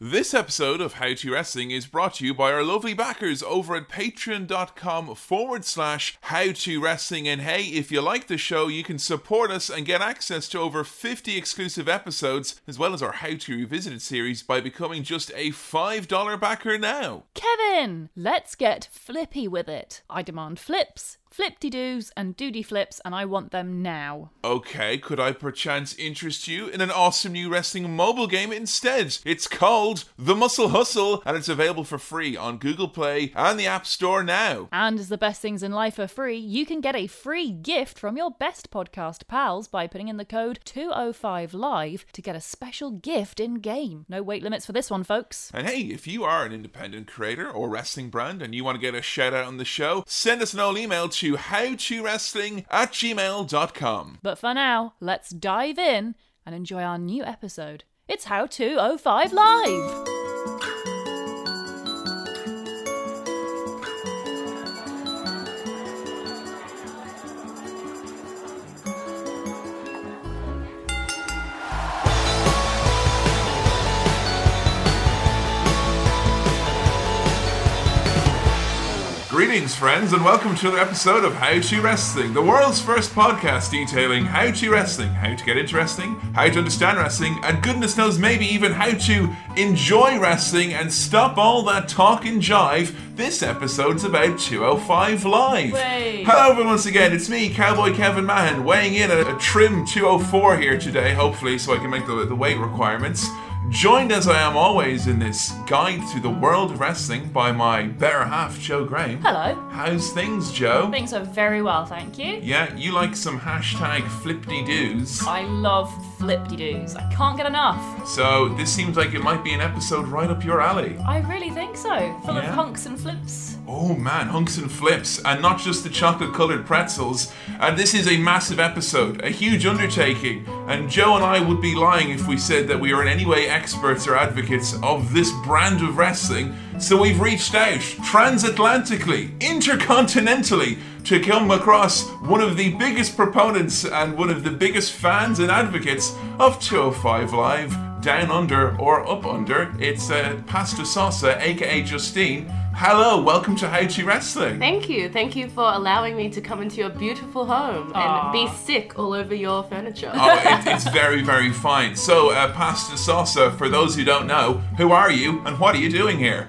This episode of How To Wrestling is brought to you by our lovely backers over at patreon.com/howtowrestling. And hey, if you like the show, you can support us and get access to over 50 exclusive episodes, as well as our How To Revisited series, by becoming just a $5 backer now. Kevin, let's get flippy with it. I demand flips, flip-de-doos and doody flips, and I want them now. Okay, could I perchance interest you in an awesome new wrestling mobile game instead? It's called The Muscle Hustle, and it's available for free on Google Play and the App Store now. And as the best things in life are free, you can get a free gift from your best podcast pals by putting in the code 205 Live to get a special gift in-game. No wait limits for this one, folks. And hey, if you are an independent creator or wrestling brand and you want to get a shout-out on the show, send us an old email to howtowrestling@gmail.com. But for now, let's dive in and enjoy our new episode. It's How 205 Live! Greetings, friends, and welcome to another episode of How To Wrestling, the world's first podcast detailing how to wrestling, how to get into wrestling, how to understand wrestling, and goodness knows maybe even how to enjoy wrestling and stop all that talk and jive. This episode's about 205 Live. Wait. Hello everyone, once again, it's me, Cowboy Kevin Mahan, weighing in at a trim 204 here today, hopefully, so I can make the weight requirements. Joined as I am always in this guide through the world of wrestling by my better half, Joe Graham. Hello. How's things, Joe? Things are very well, thank you. Yeah, you like some hashtag flip-de-doos. I love flip-de-doos. I can't get enough. So this seems like it might be an episode right up your alley. I really think so. Full of hunks and flips. Oh man, hunks and flips, and not just the chocolate-coloured pretzels. And this is a massive episode, a huge undertaking, and Joe and I would be lying if we said that we are in any way experts or advocates of this brand of wrestling, so we've reached out transatlantically, intercontinentally, to come across one of the biggest proponents and one of the biggest fans and advocates of 205 Live, Down Under or Up Under. It's Pasta Salsa, aka Justine. Hello, welcome to How To Wrestling. Thank you. Thank you for allowing me to come into your beautiful home and be sick all over your furniture. Oh, it's very, very fine. So, Pasta Salsa, for those who don't know, who are you and what are you doing here?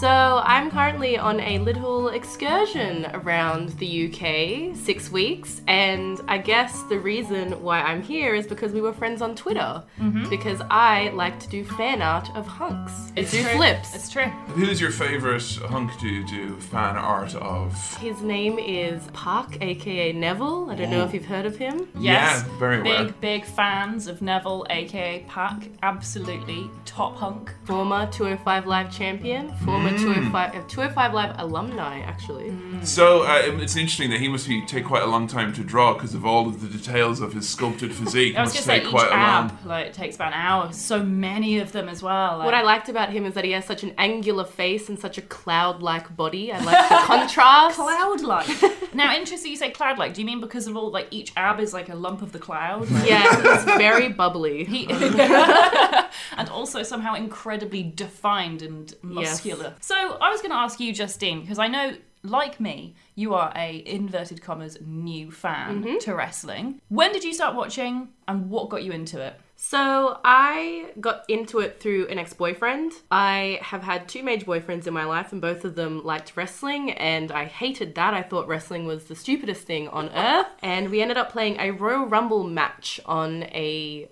So, I'm currently on a little excursion around the UK, 6 weeks, and I guess the reason why I'm here is because we were friends on Twitter, because I like to do fan art of hunks. It's true. Flips. It's true. Who's your favourite hunk do you do fan art of? His name is Park, aka Neville. I don't know if you've heard of him. Yes. Yeah, very well. Big fans of Neville, aka Park. Absolutely top hunk. Former 205 Live champion. Former 205 Live alumni, actually. So it's interesting that he must take quite a long time to draw because of all of the details of his sculpted physique. It takes about an hour. So many of them as well. Like. What I liked about him is that he has such an angular face and such a cloud-like body. I like the contrast. Cloud-like. Now, interesting you say cloud-like. Do you mean because of all, like, each ab is like a lump of the cloud? Yeah, he's very bubbly. And also somehow incredibly defined and muscular. Yes. So I was going to ask you, Justine, because I know, like me, you are a, inverted commas, new fan to wrestling. When did you start watching and what got you into it? So I got into it through an ex-boyfriend. I have had two major boyfriends in my life and both of them liked wrestling and I hated that. I thought wrestling was the stupidest thing on earth. And we ended up playing a Royal Rumble match on a...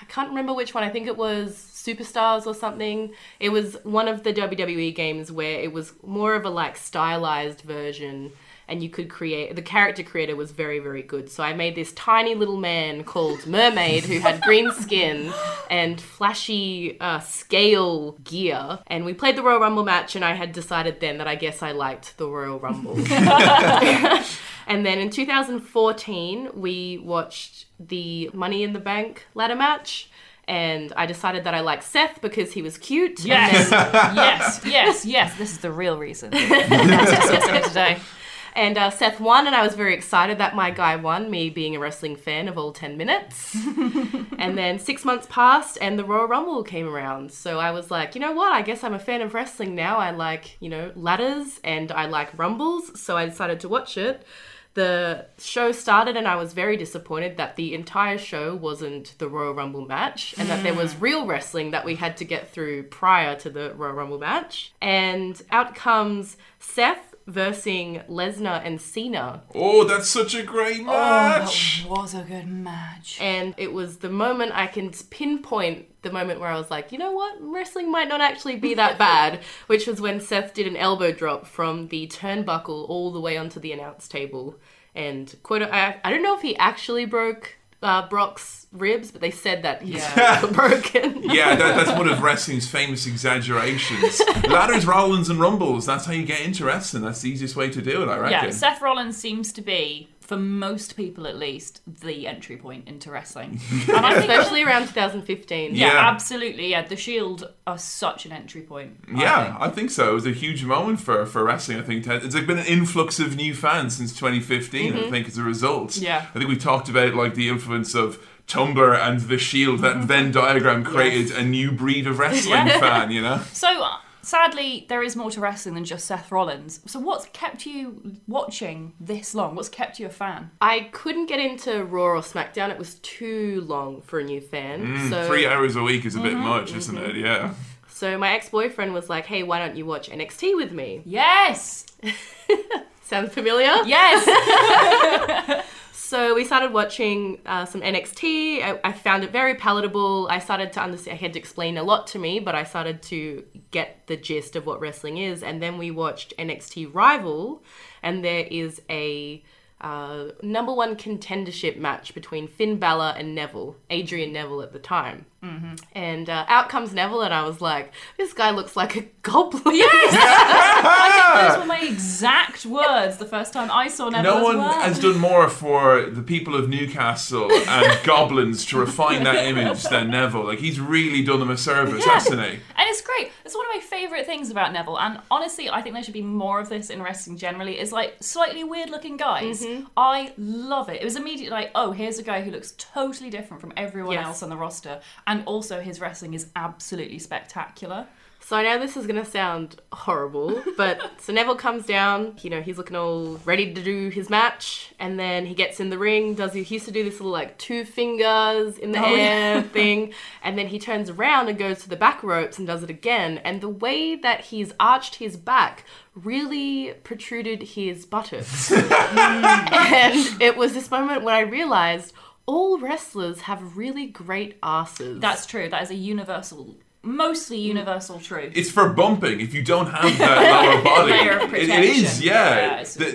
I can't remember which one. I think it was Superstars or something. It was one of the WWE games where it was more of a like stylized version and you could create... The character creator was very, very good. So I made this tiny little man called Mermaid who had green skin and flashy scale gear. And we played the Royal Rumble match and I had decided then that I guess I liked the Royal Rumble. And then in 2014, we watched the Money in the Bank ladder match. And I decided that I liked Seth because he was cute. Yes, yes, yes, yes. This is the real reason. That's what I'm today. And Seth won, and I was very excited that my guy won, me being a wrestling fan of all 10 minutes. And then 6 months passed, and the Royal Rumble came around. So I was like, you know what? I guess I'm a fan of wrestling now. I like, you know, ladders, and I like rumbles. So I decided to watch it. The show started, and I was very disappointed that the entire show wasn't the Royal Rumble match, and that there was real wrestling that we had to get through prior to the Royal Rumble match. And out comes Seth versus Lesnar and Cena. Oh, that's such a great match! Oh, that was a good match. And it was the moment I can pinpoint the moment where I was like, you know what, wrestling might not actually be that bad, which was when Seth did an elbow drop from the turnbuckle all the way onto the announce table. And quote, I don't know if he actually broke Brock's ribs, but they said that he was broken. Yeah, that's one of wrestling's famous exaggerations. Ladders, Rollins, and Rumbles, that's how you get into wrestling. That's the easiest way to do it, I reckon. Yeah, Seth Rollins seems to be, for most people at least, the entry point into wrestling. And I think especially around 2015. Yeah, absolutely. Yeah, The Shield are such an entry point. I think so. It was a huge moment for wrestling, I think. It's been an influx of new fans since 2015, I think, as a result. Yeah. I think we talked about like the influence of Tumblr and The Shield. That Venn diagram created a new breed of wrestling fan, you know? So sadly, there is more to wrestling than just Seth Rollins. So what's kept you watching this long? What's kept you a fan? I couldn't get into Raw or SmackDown. It was too long for a new fan. 3 hours a week is a bit much, isn't it? Yeah. So my ex-boyfriend was like, hey, why don't you watch NXT with me? Yes! Sounds familiar? Yes! So we started watching some NXT. I found it very palatable. I started to understand. I had to explain a lot to me, but I started to get the gist of what wrestling is. And then we watched NXT Rival, and there is a number one contendership match between Finn Balor and Neville, Adrian Neville at the time. And out comes Neville, and I was like, this guy looks like a goblin. Yes! Those were my exact words the first time I saw Neville. No one has done more for the people of Newcastle and goblins to refine that image than Neville. Like, he's really done them a service, hasn't he? And it's great. It's one of my favourite things about Neville. And honestly, I think there should be more of this in wrestling generally. It's like slightly weird-looking guys. I love it. It was immediately like, oh, here's a guy who looks totally different from everyone else on the roster. And also his wrestling is absolutely spectacular. So I know this is going to sound horrible, but so Neville comes down, you know, he's looking all ready to do his match, and then he gets in the ring, he used to do this little like two fingers in the air thing, and then he turns around and goes to the back ropes and does it again, and the way that he's arched his back really protruded his buttocks. And it was this moment when I realised all wrestlers have really great asses. That's true, that is a mostly universal truth. It's for bumping if you don't have that lower body. It is.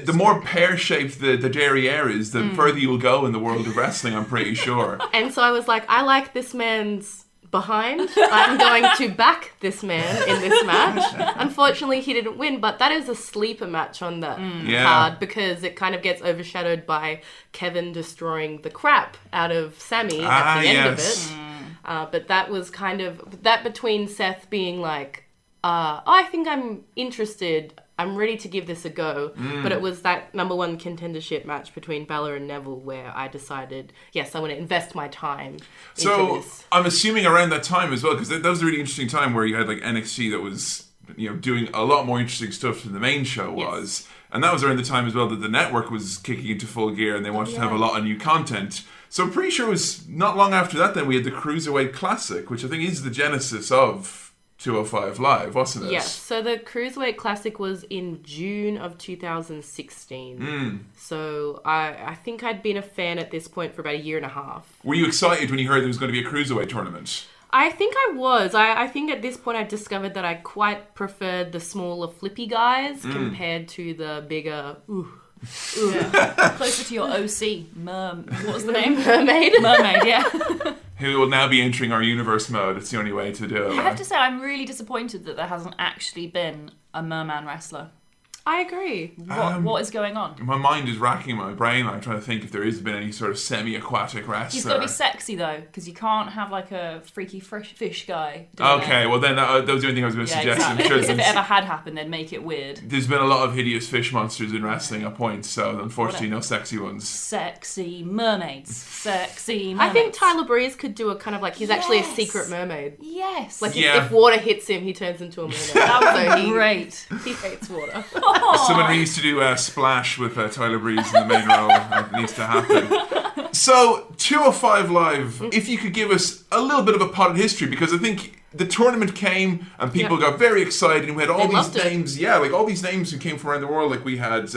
The more pear-shaped the derriere is, the further you'll go in the world of wrestling, I'm pretty sure. And so I was like, I like this man's behind. I'm going to back this man in this match. Unfortunately, he didn't win, but that is a sleeper match on that card because it kind of gets overshadowed by Kevin destroying the crap out of Sammy at the end of it. But that was kind of that between Seth being like, I think I'm interested, I'm ready to give this a go. But it was that number one contendership match between Balor and Neville where I decided, yes, I want to invest my time into this. So I'm assuming around that time as well, because that was a really interesting time where you had like NXT that was, you know, doing a lot more interesting stuff than the main show was. And that was around the time as well that the network was kicking into full gear and they wanted to have a lot of new content. So I'm pretty sure it was not long after that then we had the Cruiserweight Classic, which I think is the genesis of 205 Live, wasn't it? Yes, so the Cruiserweight Classic was in June of 2016. So I think I'd been a fan at this point for about 1.5 years. Were you excited when you heard there was going to be a Cruiserweight tournament? I think I was. I think at this point I discovered that I quite preferred the smaller flippy guys compared to the bigger... Closer to your OC, what was the name? Mermaid, who will now be entering our universe mode. It's the only way to do it. I have to say, I'm really disappointed that there hasn't actually been a merman wrestler. I agree. What is going on? My mind is racking my brain, like trying to think if there has been any sort of semi-aquatic wrestler. He's got to be sexy though, because you can't have like a freaky fish guy. Okay, well then that was the only thing I was going to suggest. Exactly. I'm sure if it ever had happened, then make it weird. There's been a lot of hideous fish monsters in wrestling at points, so unfortunately, no sexy ones. Sexy mermaids. Sexy mermaids. I think Tyler Breeze could do a kind of like he's actually a secret mermaid. Yes. Like if water hits him, he turns into a mermaid. That would be great. He hates water. Someone needs to do a splash with Tyler Breeze in the main role. That needs to happen. So, 205 Live, if you could give us a little bit of a potted history, because I think the tournament came and people got very excited and we had all these names. Yeah, like all these names who came from around the world. Like we had,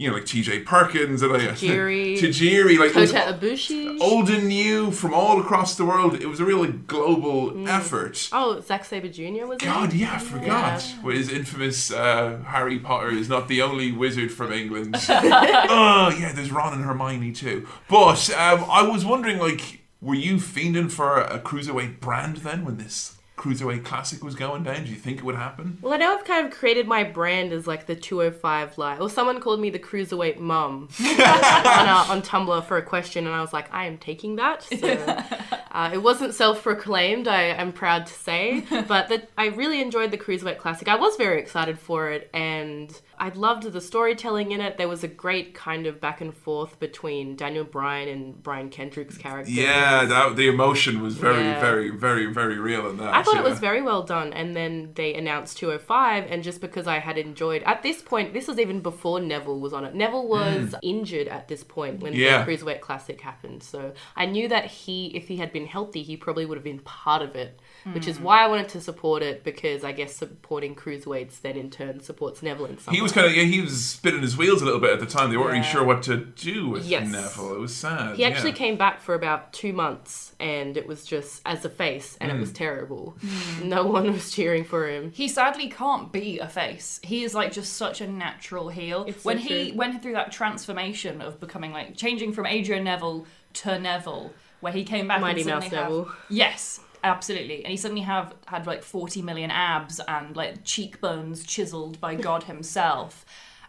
like TJ Perkins. And Tajiri. Like Kota Ibushi. Old and new from all across the world. It was a really global effort. Oh, Zack Sabre Jr. was God, yeah, I forgot. Yeah. Well, his infamous Harry Potter is not the only wizard from England. Oh, yeah, there's Ron and Hermione too. But I was wondering, like, were you fiending for a Cruiserweight brand then when this Cruiserweight Classic was going down? Do you think it would happen? Well, I know I've kind of created my brand as like the 205 Live. Or someone called me the Cruiserweight Mum on Tumblr for a question, and I was like, I am taking that. So it wasn't self-proclaimed, I am proud to say, but I really enjoyed the Cruiserweight Classic. I was very excited for it, and I loved the storytelling in it. There was a great kind of back and forth between Daniel Bryan and Brian Kendrick's character. Yeah, the emotion was very, very, very, very real in that. I thought it was very well done. And then they announced 205, and just because I had enjoyed... At this point, this was even before Neville was on it. Neville was injured at this point when the Cruiserweight Classic happened. So I knew that if he had been healthy, he probably would have been part of it, which is why I wanted to support it, because I guess supporting Cruiserweights then in turn supports Neville in some way. He was spinning his wheels a little bit at the time. They weren't really sure what to do with Neville. It was sad. He actually came back for about 2 months, and it was just as a face, and it was terrible. No one was cheering for him. He sadly can't be a face. He is like just such a natural heel. It's when he went through that transformation of becoming like changing from Adrian Neville to Neville, where he came back Mighty and suddenly Mouse Neville. Yes. Absolutely. And he suddenly had like 40 million abs and like cheekbones chiseled by God himself.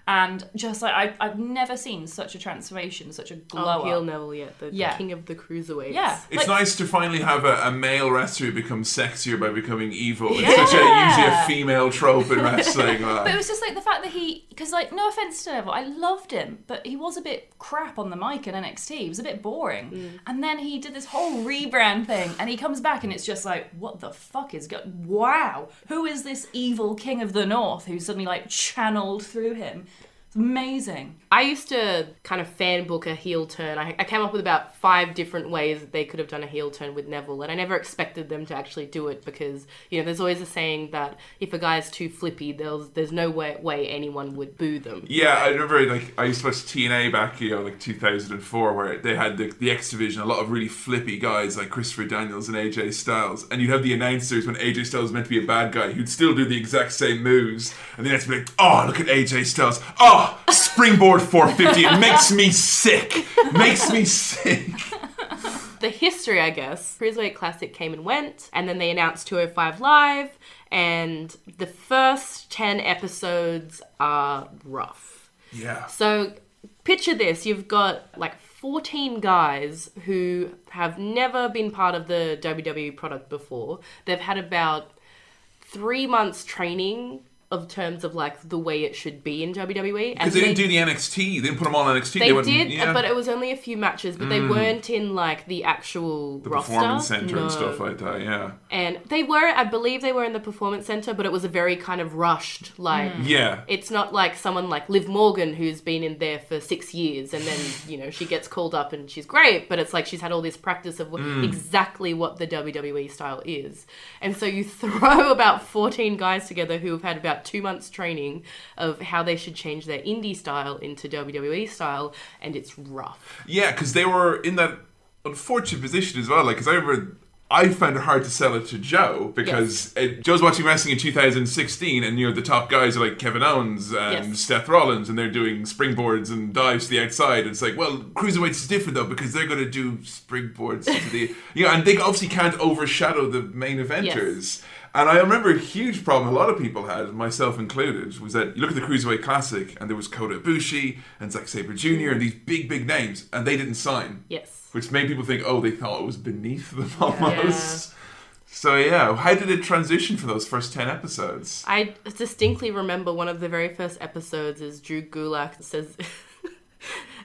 And just like, I've never seen such a transformation, such a glow up. Heel Neville yet, the king of the Cruiserweights. Yeah. It's nice to finally have a male wrestler who becomes sexier by becoming evil. It's such usually a female trope in wrestling. But it was just like the fact that because like, no offense to Neville, I loved him, but he was a bit crap on the mic in NXT. He was a bit boring. And then he did this whole rebrand thing and he comes back and it's just like, what the fuck is going... Wow. Who is this evil king of the North who suddenly like channeled through him? It's amazing. I used to kind of fan book a heel turn. I came up with about 5 different ways that they could have done a heel turn with Neville, and I never expected them to actually do it because, there's always a saying that if a guy's too flippy, there's no way anyone would boo them. Yeah, I remember, like, I used to watch TNA back, 2004, where they had the X Division, a lot of really flippy guys like Christopher Daniels and AJ Styles, and you'd have the announcers when AJ Styles was meant to be a bad guy, who'd still do the exact same moves, and then it's like, oh, look at AJ Styles. Oh! Springboard 450. It makes me sick. The history, I guess. Cruiserweight Classic came and went, and then they announced 205 Live, and the first 10 episodes are rough. Yeah. So picture this. You've got like 14 guys who have never been part of the WWE product before. They've had about 3 months training of terms of like the way it should be in WWE. Because they didn't do the NXT. They didn't put them on NXT. They did, but it was only a few matches, but they weren't in like the actual roster. Performance Center and stuff like that, yeah. And I believe they were in the Performance Center, but it was a very kind of rushed, like... Yeah. It's not like someone like Liv Morgan who's been in there for 6 years and then, she gets called up and she's great, but it's like she's had all this practice of exactly what the WWE style is. And so you throw about 14 guys together who have had about 2 months training of how they should change their indie style into WWE style, and it's rough. Yeah, because they were in that unfortunate position as well. Like, because I found it hard to sell it to Joe because Joe's watching wrestling in 2016 and, the top guys are like Kevin Owens and Seth Rollins and they're doing springboards and dives to the outside. It's like, well, Cruiserweights is different though because they're going to do springboards to the... and they obviously can't overshadow the main eventers. And I remember a huge problem a lot of people had, myself included, was that you look at the Cruiserweight Classic and there was Kota Ibushi and Zack Sabre Jr. and these big, big names, and they didn't sign. Yes. Which made people think, oh, they thought it was beneath them almost. Yeah. So yeah, how did it transition for those first 10 episodes? I distinctly remember one of the very first episodes is Drew Gulak says...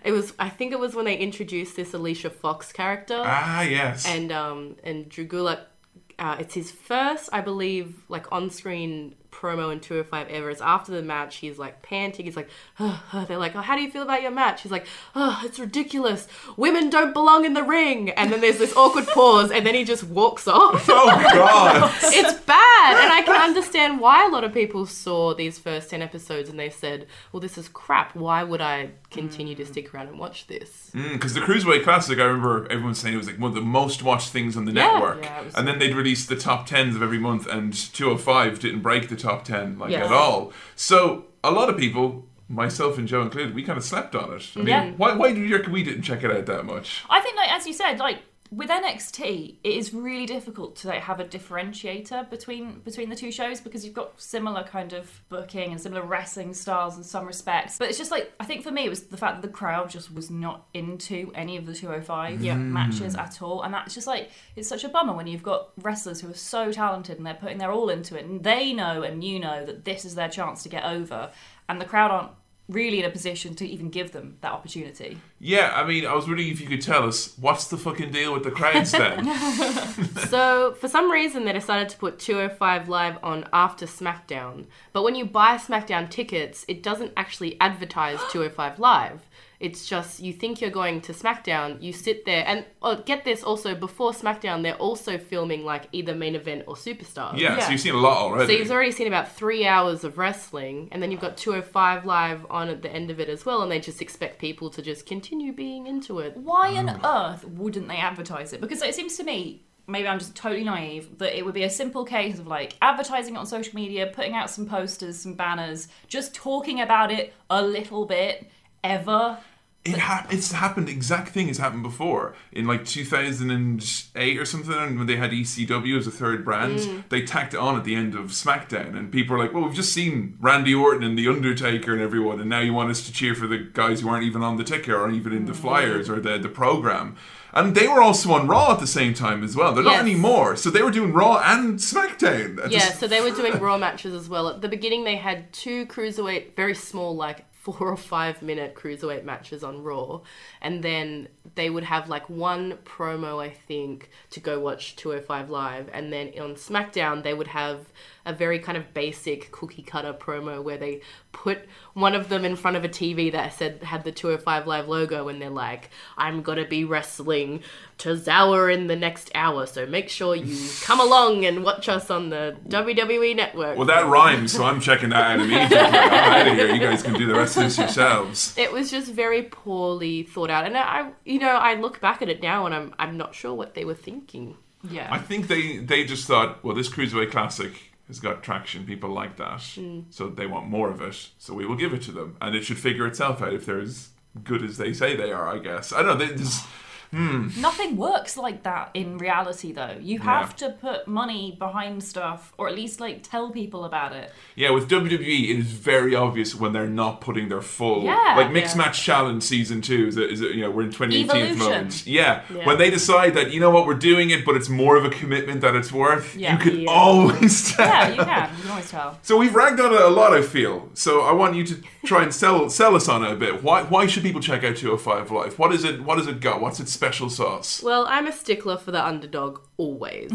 It was, I think it was when they introduced this Alicia Fox character. Ah, yes. And Drew Gulak, it's his first, I believe, like on-screen promo in 205 ever. It's after the match. He's like panting. He's like, oh. They're like, oh, how do you feel about your match? He's like, oh, it's ridiculous. Women don't belong in the ring. And then there's this awkward pause, and then he just walks off. Oh God, it's bad. And I can understand why a lot of people saw these first 10 episodes and they said, well, this is crap. Why would I continue to stick around and watch this? Because the Cruiserweight Classic, I remember everyone saying it was like one of the most watched things on the network. Yeah, and then they'd release the top 10s of every month, and 205 didn't break the top 10 at all. So a lot of people, myself and Joe included, we kind of slept on it. I mean, why do you reckon we didn't check it out that much? I think, as you said, with NXT, it is really difficult to have a differentiator between the two shows, because you've got similar kind of booking and similar wrestling styles in some respects. But it's just I think for me it was the fact that the crowd just was not into any of the 205 matches at all. And that's just it's such a bummer when you've got wrestlers who are so talented and they're putting their all into it, and they know and you know that this is their chance to get over, and the crowd aren't really in a position to even give them that opportunity. Yeah, I mean, I was wondering if you could tell us, what's the fucking deal with the crowds then? So, for some reason, they decided to put 205 Live on after SmackDown. But when you buy SmackDown tickets, it doesn't actually advertise 205 Live. It's just, you think you're going to SmackDown, you sit there, and get this also, before SmackDown, they're also filming either Main Event or Superstars. Yeah, so you've seen a lot already. So you've already seen about 3 hours of wrestling, and then you've got 205 Live on at the end of it as well, and they just expect people to just continue being into it. Why on earth wouldn't they advertise it? Because it seems to me, maybe I'm just totally naive, that it would be a simple case of advertising it on social media, putting out some posters, some banners, just talking about it a little bit. Ever. It's happened, exact thing has happened before. In 2008 or something, when they had ECW as a third brand, they tacked it on at the end of SmackDown, and people are like, well, we've just seen Randy Orton and The Undertaker and everyone, and now you want us to cheer for the guys who aren't even on the ticker or even in the flyers or the program. And they were also on Raw at the same time as well. They're not anymore. So they were doing Raw and SmackDown. So they were doing Raw matches as well. At the beginning, they had two cruiserweight, very small, 4 or 5 minute cruiserweight matches on Raw, and then they would have one promo, I think, to go watch 205 Live, and then on SmackDown they would have a very kind of basic cookie cutter promo where they put one of them in front of a TV that had the 205 Live logo, and they're like, I'm gonna be wrestling Tozawa in the next hour, so make sure you come along and watch us on the WWE Network. Well, that rhymes, so I'm checking that out immediately. I'm out of here, you guys can do the rest yourselves. It was just very poorly thought out, and I look back at it now, and I'm not sure what they were thinking. Yeah, I think they just thought, well, this Cruiserweight Classic has got traction, people like that, so they want more of it, so we will give it to them, and it should figure itself out if they're as good as they say they are. I guess I don't know. Nothing works like that in reality, though. You have to put money behind stuff, or at least tell people about it. Yeah, with WWE, it is very obvious when they're not putting their full mixed match challenge season 2. We're in 2018 moment. Yeah, when they decide that we're doing it, but it's more of a commitment that it's worth. Yeah. You can always tell. Yeah, you can always tell. So we've ragged on it a lot, I feel. So I want you to try and sell us on it a bit. Why should people check out 205 Live? What is it? What does it got? What's its special sauce? Well, I'm a stickler for the underdog always.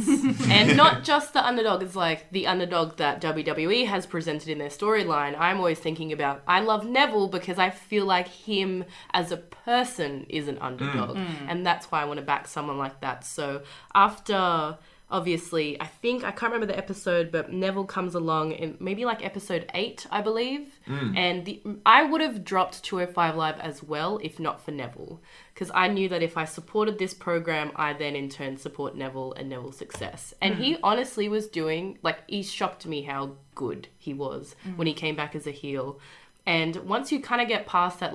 And not just the underdog, it's the underdog that WWE has presented in their storyline. I'm always thinking about, I love Neville because I feel him as a person is an underdog. And that's why I want to back someone like that. So after... Obviously, I can't remember the episode, but Neville comes along in maybe episode 8, I believe. And I would have dropped 205 Live as well, if not for Neville. Because I knew that if I supported this program, I then in turn support Neville and Neville's success. And he honestly was doing, he shocked me how good he was when he came back as a heel. And once you kind of get past that,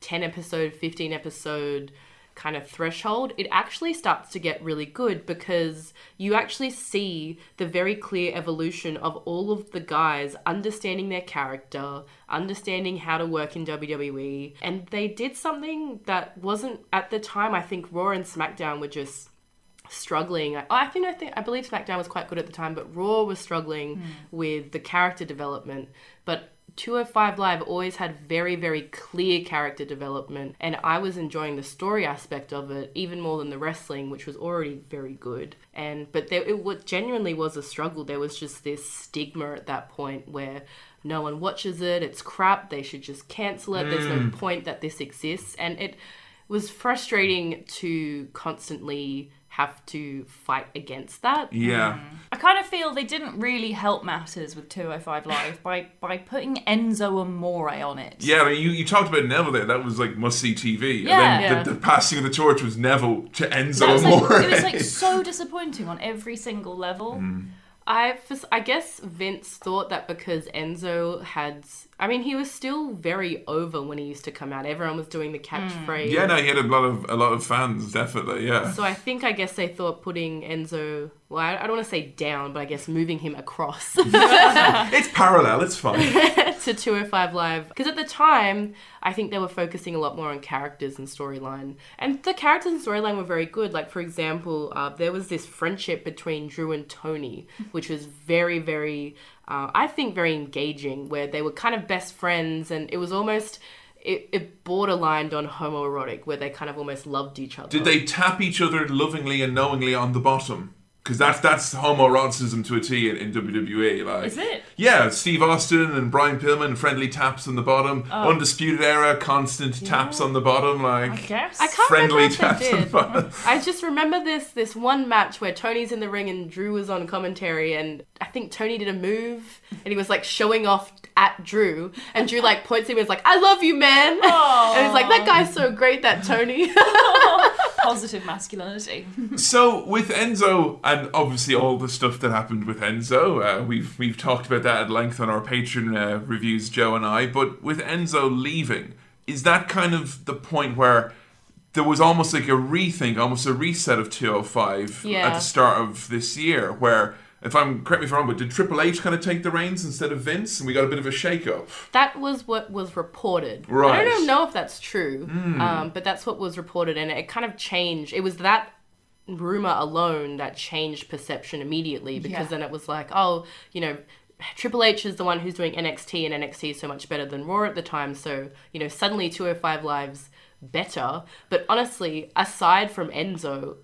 10 episode, 15 episode... kind of threshold, it actually starts to get really good, because you actually see the very clear evolution of all of the guys understanding their character, understanding how to work in WWE. And they did something that wasn't at the time. I think Raw and SmackDown were just struggling. I believe SmackDown was quite good at the time, but Raw was struggling with the character development. But 205 Live always had very, very clear character development, and I was enjoying the story aspect of it even more than the wrestling, which was already very good. But it genuinely was a struggle. There was just this stigma at that point where no one watches it, it's crap, they should just cancel it, there's no point that this exists. And it was frustrating to constantly have to fight against that. Yeah. I kind of feel they didn't really help matters with 205 Live by putting Enzo Amore on it. Yeah, I mean, you talked about Neville there. That was like must-see TV. Yeah. And then the passing of the torch was Neville to Enzo Amore. It was so disappointing on every single level. I guess Vince thought that because Enzo had... I mean, he was still very over when he used to come out. Everyone was doing the catchphrase. Yeah, no, he had a lot of fans, definitely, yeah. So I guess they thought putting Enzo... Well, I don't want to say down, but I guess moving him across. It's parallel, it's fine. to 205 Live. Because at the time, I think they were focusing a lot more on characters and storyline. And the characters and storyline were very good. Like, for example, there was this friendship between Drew and Tony, which was very, very, I think, very engaging, where they were kind of best friends, and it was almost... It borderlined on homoerotic, where they kind of almost loved each other. Did they tap each other lovingly and knowingly on the bottom? Because that's homoeroticism to a T in WWE. Like, is it? Yeah, Steve Austin and Brian Pillman, friendly taps on the bottom. Oh. Undisputed Era, constant taps on the bottom. Like, I guess. I can't friendly taps on the bottom. I just remember this one match where Tony's in the ring and Drew was on commentary, and I think Tony did a move and he was like showing off at Drew, and Drew like points at him and is like, "I love you, man." Aww. And he's like, "That guy's so great, that Tony." Positive masculinity. So with Enzo, and obviously all the stuff that happened with Enzo, we've talked about that at length on our Patreon reviews, Joe and I, but with Enzo leaving, is that kind of the point where there was almost like a rethink, almost a reset of 205 at the start of this year, where... correct me if I'm wrong, but did Triple H kind of take the reins instead of Vince, and we got a bit of a shake-up? That was what was reported. Right. I don't know if that's true, but that's what was reported, and it kind of changed. It was that rumor alone that changed perception immediately, because then it was like, oh, you know, Triple H is the one who's doing NXT, and NXT is so much better than Raw at the time, so, you know, suddenly 205 Live's better. But honestly, aside from Enzo...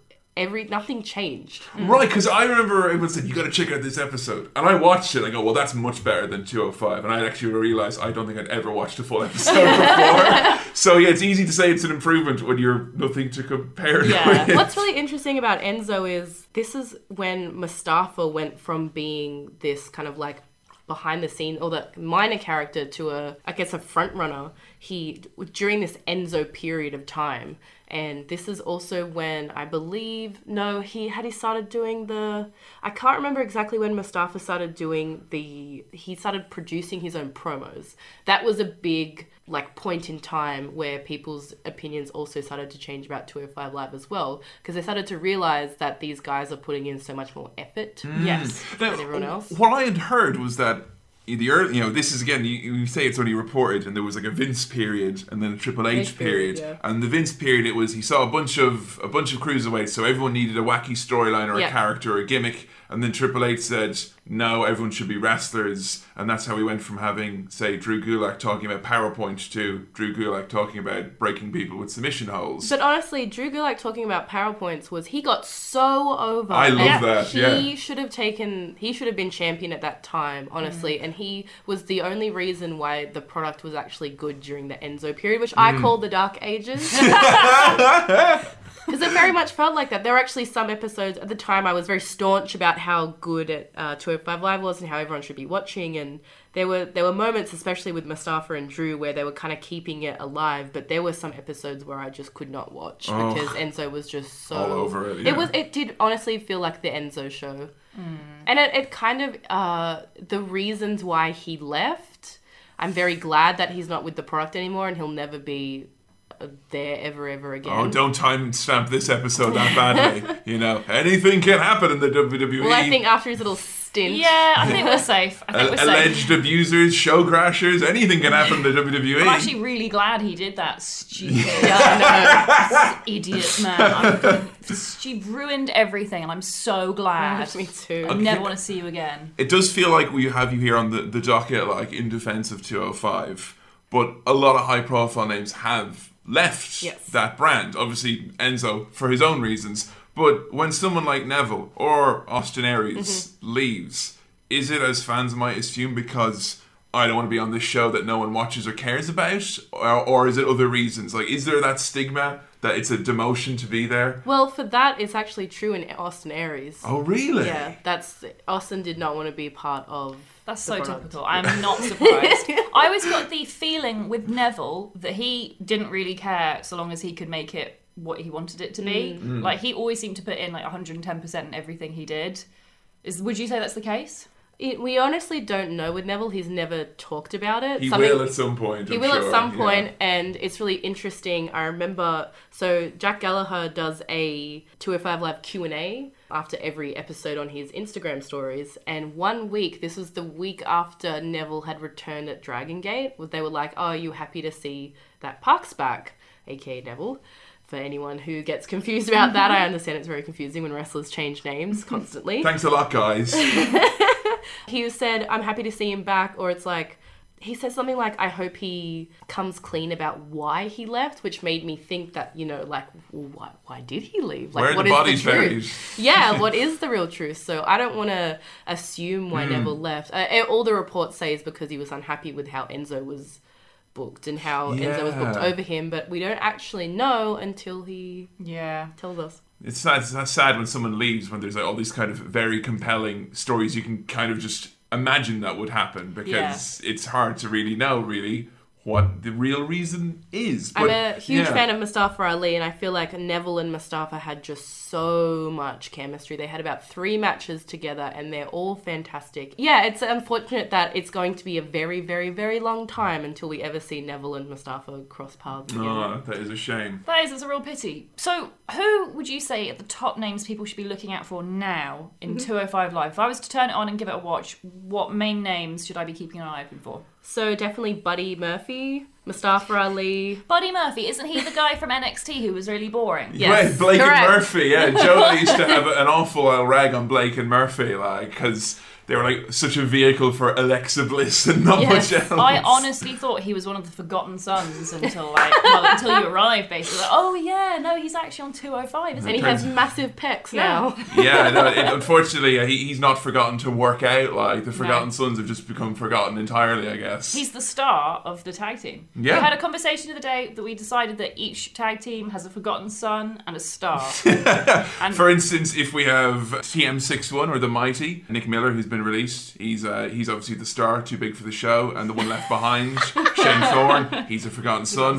nothing changed. Right, because I remember everyone said, you got to check out this episode. And I watched it and I go, well, that's much better than 205. And I actually realised I don't think I'd ever watched a full episode before. So yeah, it's easy to say it's an improvement when you're nothing to compare to it. What's really interesting about Enzo is this is when Mustafa went from being this kind of like behind the scenes or the minor character to a front runner. He, during this Enzo period of time, and this is also when he started doing the... I can't remember exactly when Mustafa started doing the... He started producing his own promos. That was a big, like, point in time where people's opinions also started to change about 205 Live as well, because they started to realise that these guys are putting in so much more effort than everyone else. What I had heard was that this is, again, you say it's only reported, and there was like a Vince period and then a Triple H period. And the Vince period, it was he saw a bunch of cruiserweights, so everyone needed a wacky storyline or a character or a gimmick. And then Triple H said, no, everyone should be wrestlers. And that's how we went from having, say, Drew Gulak talking about PowerPoint to Drew Gulak talking about breaking people with submission holds. But honestly, Drew Gulak talking about PowerPoints he got so over. I love that, he should have been champion at that time, honestly. And he was the only reason why the product was actually good during the Enzo period, which I call the Dark Ages. Because it very much felt like that. There were actually some episodes at the time I was very staunch about how good 205 Live was and how everyone should be watching. And there were moments, especially with Mustafa and Drew, where they were kind of keeping it alive. But there were some episodes where I just could not watch because Enzo was just so all over it. Yeah. It did honestly feel like the Enzo show, and it kind of the reasons why he left. I'm very glad that he's not with the product anymore, and he'll never be there ever again. Oh, don't timestamp this episode that badly. You know, anything can happen in the WWE. Well, I think after his little stint. Yeah, I think we're safe. I think we're safe. Alleged abusers, show crashers, anything can happen in the WWE. I'm actually really glad he did that. Stupid. Yeah, I know. Idiot, man. She ruined everything, and I'm so glad. Me too. I never want to see you again. It does feel like we have you here on the docket, like, in defense of 205, but a lot of high-profile names have left that brand. Obviously, Enzo, for his own reasons. But when someone like Neville or Austin Aries leaves, is it, as fans might assume, because I don't want to be on this show that no one watches or cares about? Or is it other reasons? Like, is there that stigma that it's a demotion to be there? Well, for that, it's actually true in Austin Aries. Oh, really? Yeah, that's Austin did not want to be part of. That's so typical. I'm not surprised. I always got the feeling with Neville that he didn't really care so long as he could make it what he wanted it to be. Mm. Like, he always seemed to put in like 110% in everything he did. Would you say that's the case? We honestly don't know with Neville. He's never talked about it. He will at some point. He will at some point, and it's really interesting. I remember, so Jack Gallagher does a 205 Live Q&A after every episode on his Instagram stories. And one week, this was the week after Neville had returned at Dragon Gate, they were like, oh, are you happy to see that Park's back, a.k.a. Neville? For anyone who gets confused about that, I understand it's very confusing when wrestlers change names constantly. Thanks a lot, guys. He said, I'm happy to see him back, or it's like, he said something like, I hope he comes clean about why he left, which made me think that, you know, like, well, why did he leave? Like, where what the body's is the buried? Truth? Yeah, what is the real truth? So I don't want to assume why Neville left. All the reports say is because he was unhappy with how Enzo was booked and how Enzo was booked over him, but we don't actually know until he tells us. It's sad when someone leaves, when there's like all these kind of very compelling stories you can kind of just imagine that would happen, because it's hard to really know what the real reason is. But I'm a huge fan of Mustafa Ali, and I feel like Neville and Mustafa had just so much chemistry. They had about 3 matches together, and they're all fantastic. Yeah, it's unfortunate that it's going to be a very, very, very long time until we ever see Neville and Mustafa cross paths again. Oh, that is a shame. It's a real pity. So who would you say are the top names people should be looking out for now in 205 Live? If I was to turn it on and give it a watch, what main names should I be keeping an eye open for? So definitely Buddy Murphy, Mustafa Ali. Buddy Murphy, isn't he the guy from NXT who was really boring? Yes, right, Blake and Murphy. Yeah, Joe used to have an awful rag on Blake and Murphy, like, because they were like such a vehicle for Alexa Bliss and not much else. I honestly thought he was one of the forgotten sons until until you arrived, basically. Like, he's actually on 205, isn't he? And he has massive pecs now. Yeah, no, unfortunately, he's not forgotten to work out. Like, the forgotten sons have just become forgotten entirely, I guess. He's the star of the tag team. Yeah. We had a conversation the other day that we decided that each tag team has a forgotten son and a star. And for instance, if we have TM61 or The Mighty, Nick Miller, who's been released, he's obviously the star, too big for the show, and the one left behind, Shane Thorne, he's a forgotten son.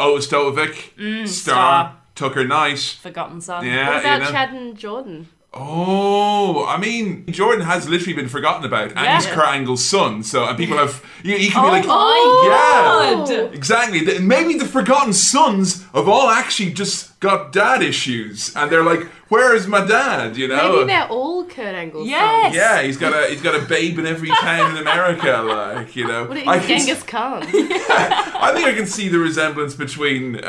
Otis Totovic, star. Tucker Knight. Forgotten son. Yeah, what about Chad and Jordan? Oh, I mean, Jordan has literally been forgotten about, and he's Kurt Angle's son, so and people have... He can be like, oh my God! Exactly. Maybe the forgotten sons have all actually just got dad issues, and they're like, where is my dad, you know? Maybe they're all Kurt Angle's sons. Yeah, he's got a babe in every town in America, like, you know. What are you, Genghis Khan? I think I can see the resemblance between...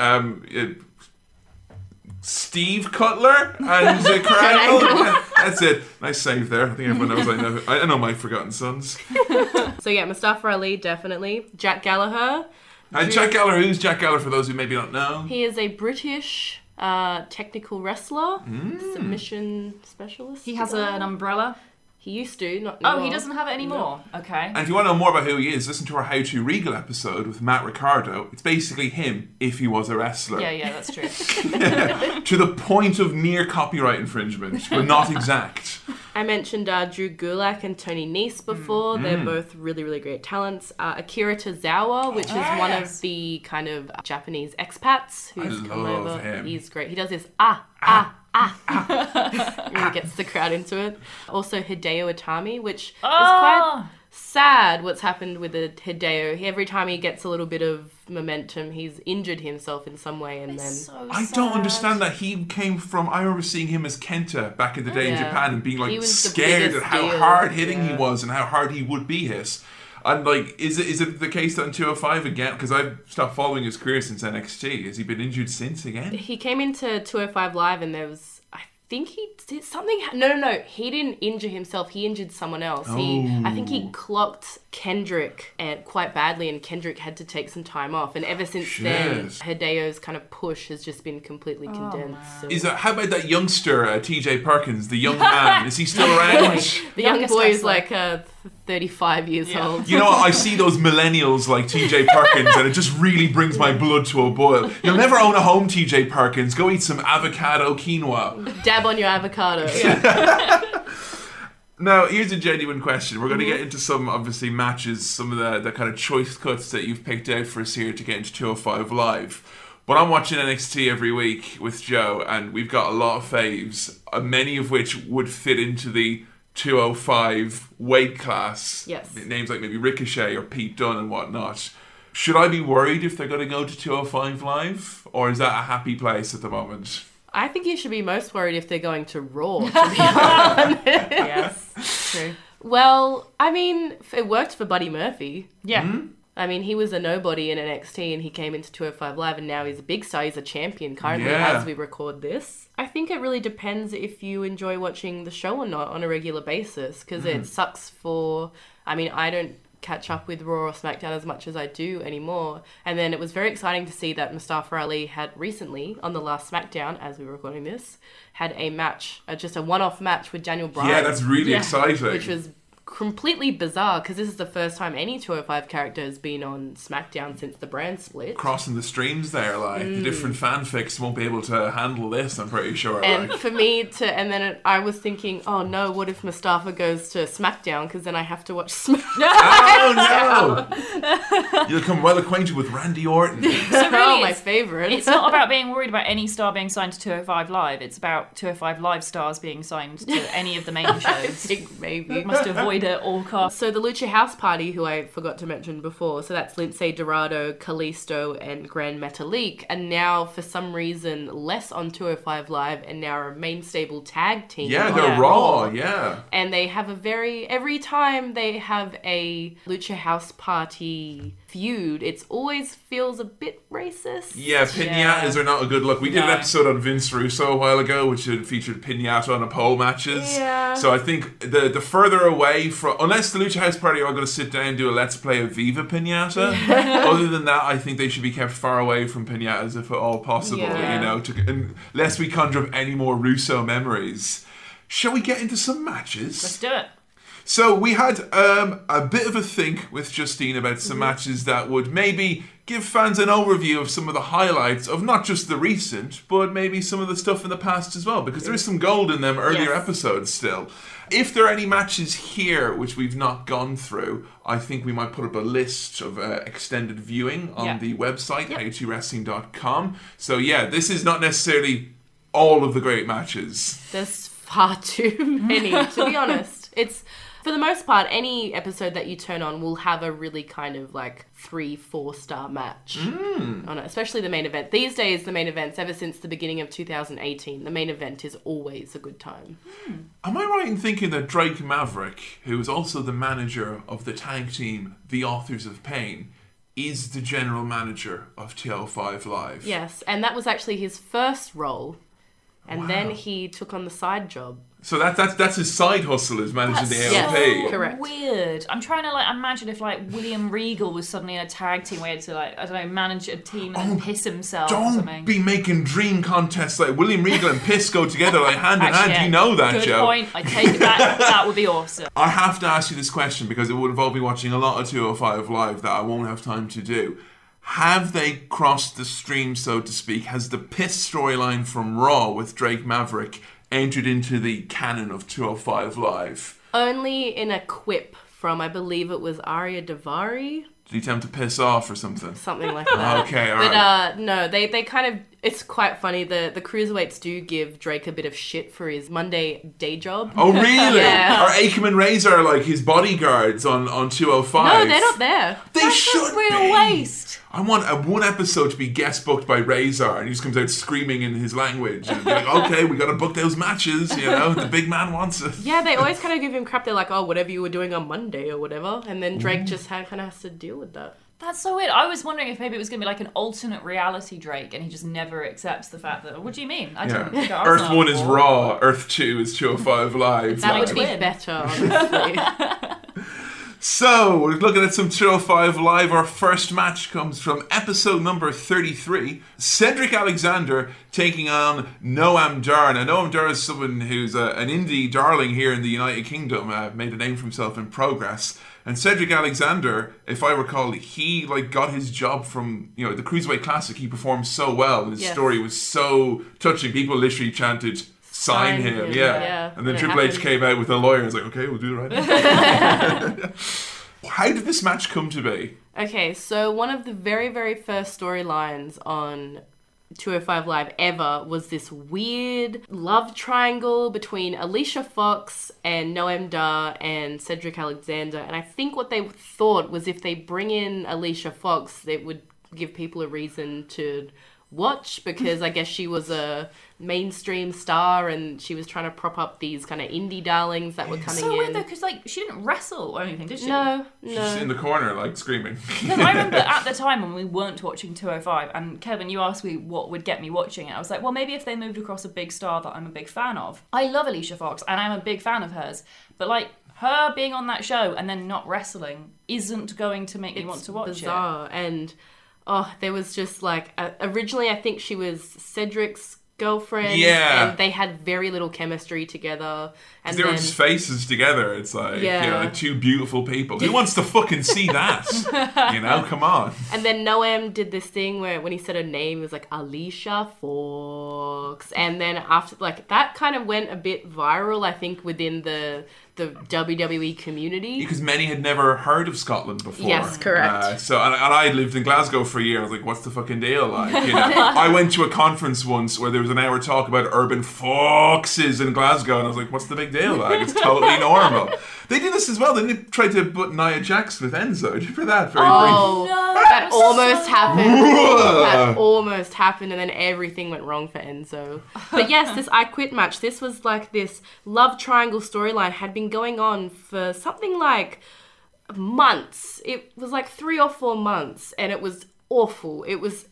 Steve Cutler and Crangle. That's it. Nice save there. I think everyone knows I know my forgotten sons. So yeah, Mustafa Ali, definitely. Jack Gallagher. And Jack Gallagher, who's Jack Gallagher for those who maybe don't know? He is a British technical wrestler, submission specialist. He has an umbrella. He used to, not anymore. Oh, he doesn't have it anymore. No. Okay. And if you want to know more about who he is, listen to our How to Regal episode with Matt Ricardo. It's basically him if he was a wrestler. Yeah, that's true. To the point of near copyright infringement, but not exact. I mentioned Drew Gulak and Tony Nese before. They're both really, really great talents. Akira Tozawa, which is one of the kind of Japanese expats who's come over. Him. He's great. He does this Really gets the crowd into it. Also Hideo Itami, which is quite sad what's happened with Hideo. Every time he gets a little bit of momentum, he's injured himself in some way, and I don't understand that. He came from, I remember seeing him as Kenta back in the day in Japan and being like scared at how hard hitting he was and how hard he would be his. I'm like, is it the case that on 205 again? Because I've stopped following his career since NXT. Has he been injured since again? He came into 205 Live and there was, I think he did something. No. He didn't injure himself. He injured someone else. Oh. I think he clocked Kendrick quite badly, and Kendrick had to take some time off. And ever since then, Hideo's kind of push has just been completely condensed. So. How about that youngster, TJ Perkins, the young man? Is he still around? The young boy is like 35 years old. You know, I see those millennials like TJ Perkins and it just really brings my blood to a boil. You'll never own a home, TJ Perkins. Go eat some avocado quinoa. Dab on your avocado. Yeah. Now, here's a genuine question. We're going to get into some, obviously, matches, some of the kind of choice cuts that you've picked out for us here to get into 205 Live. But I'm watching NXT every week with Joe and we've got a lot of faves, many of which would fit into the 205 weight class. Yes. Names like maybe Ricochet or Pete Dunne and whatnot. Should I be worried if they're going to go to 205 Live? Or is that a happy place at the moment? I think you should be most worried if they're going to Raw, to be honest. Yes, true. Well, I mean, it worked for Buddy Murphy. Yeah. Mm-hmm. I mean, he was a nobody in NXT and he came into 205 Live and now he's a big star. He's a champion currently as we record this. I think it really depends if you enjoy watching the show or not on a regular basis, because it sucks for... I mean, I don't catch up with Raw or SmackDown as much as I do anymore. And then it was very exciting to see that Mustafa Ali had recently, on the last SmackDown, as we were recording this, had a match, just a one-off match with Daniel Bryan. Yeah, that's really exciting. Which was completely bizarre, because this is the first time any 205 character has been on SmackDown since the brand split. Crossing the streams there, like the different fanfics won't be able to handle this, I'm pretty sure. And like, for me to, and then I was thinking, oh no, what if Mustafa goes to SmackDown, because then I have to watch SmackDown. Oh no! You become well acquainted with Randy Orton. So really, oh, my favourite. It's not about being worried about any star being signed to 205 Live, it's about 205 Live stars being signed to any of the main shows. I think maybe. Must avoid at all costs. So the Lucha House Party, who I forgot to mention before, so that's Lince Dorado, Kalisto, and Gran Metalik, and now for some reason less on 205 Live and now are a main stable tag team. Yeah, they're Raw, yeah. And they have a every time they have a Lucha House Party feud, it always feels a bit racist. Yeah, piñatas are not a good look. We did an episode on Vince Russo a while ago, which had featured piñata on a pole matches. Yeah. So I think the further away from, unless the Lucha House Party are going to sit down and do a Let's Play of Viva Piñata, other than that, I think they should be kept far away from piñatas if at all possible, you know, unless we conjure up any more Russo memories. Shall we get into some matches? Let's do it. So we had a bit of a think with Justine about some matches that would maybe give fans an overview of some of the highlights of not just the recent, but maybe some of the stuff in the past as well, because there is some gold in them earlier episodes still. If there are any matches here which we've not gone through, I think we might put up a list of extended viewing on the website, AOTWrestling.com. So yeah, this is not necessarily all of the great matches. There's far too many, to be honest. It's... For the most part, any episode that you turn on will have a really kind of like 3-4 star match on it, especially the main event. These days, the main events, ever since the beginning of 2018, the main event is always a good time. Am I right in thinking that Drake Maverick, who is also the manager of the tag team, The Authors of Pain, is the general manager of 205 Live? Yes, and that was actually his first role. And then he took on the side job. So that's his side hustle, is managing the AOP. So correct. Weird. I'm trying to imagine if William Regal was suddenly in a tag team where he had to manage a team and then piss himself or something. Don't be making dream contests like William Regal and piss go together hand in hand. Yeah. You know that, Joe. Good point. I take it back. That would be awesome. I have to ask you this question because it would involve me watching a lot of 205 Live that I won't have time to do. Have they crossed the stream, so to speak? Has the piss storyline from Raw with Drake Maverick entered into the canon of 205 Live? Only in a quip from, I believe it was Arya Daivari. Did he tell him to piss off or something? Something like that. Okay, all right. But no, they kind of... It's quite funny. The cruiserweights do give Drake a bit of shit for his Monday day job. Oh, really? Yeah. Are Akeem Razor like his bodyguards on 205? No, they're not there. They should be. That's a waste. I want one episode to be guest booked by Razor, and he just comes out screaming in his language. And like, okay, we got to book those matches. You know, the big man wants it. Yeah, they always kind of give him crap. They're like, oh, whatever you were doing on Monday or whatever, and then Drake just kind of has to deal with that. That's so weird. I was wondering if maybe it was going to be like an alternate reality Drake, and he just never accepts the fact that, what do you mean? I didn't think I was Earth 1 is Raw, Earth 2 is 205 Live. That would be better, honestly. So, we're looking at some 205 Live. Our first match comes from episode number 33. Cedric Alexander taking on Noam Dar. Now, Noam Dar is someone who's an indie darling here in the United Kingdom, made a name for himself in Progress. And Cedric Alexander, if I recall, he got his job from, you know, the Cruiserweight Classic. He performed so well, and his story was so touching. People literally chanted, sign him. Yeah. And then Triple H came out with a lawyer and was like, okay, we'll do it right now. How did this match come to be? Okay, so one of the very, very first storylines on 205 Live ever was this weird love triangle between Alicia Fox and Noam Dar and Cedric Alexander. And I think what they thought was if they bring in Alicia Fox, it would give people a reason to watch, because I guess she was a mainstream star and she was trying to prop up these kind of indie darlings that were coming in. So weird though, because she didn't wrestle or anything, did she? No. She's in the corner screaming. Because I remember at the time when we weren't watching 205, and Kevin, you asked me what would get me watching it. I was like, well, maybe if they moved across a big star that I'm a big fan of. I love Alicia Fox and I'm a big fan of hers, but her being on that show and then not wrestling isn't going to make me want to watch bizarre. It. And oh, there was just originally I think she was Cedric's girlfriend. Yeah. And they had very little chemistry together. And they were just faces together. It's two beautiful people. Who wants to fucking see that? You know, come on. And then Noam did this thing where when he said her name, it was like Alicia Fox. And then after, that kind of went a bit viral, I think, within the WWE community. Because many had never heard of Scotland before. Yes, correct. And I lived in Glasgow for a year. I was like, what's the fucking deal like? You know? I went to a conference once where there was an hour talk about urban foxes in Glasgow, and I was like, what's the big deal like? It's totally normal. They did this as well. They tried to put Nia Jax with Enzo. Did you hear that? Very brief. No, that almost happened. That almost happened, and then everything went wrong for Enzo. But yes, this I Quit match, this was this love triangle storyline had been going on for something like months. It was 3 or 4 months, and it was awful. It was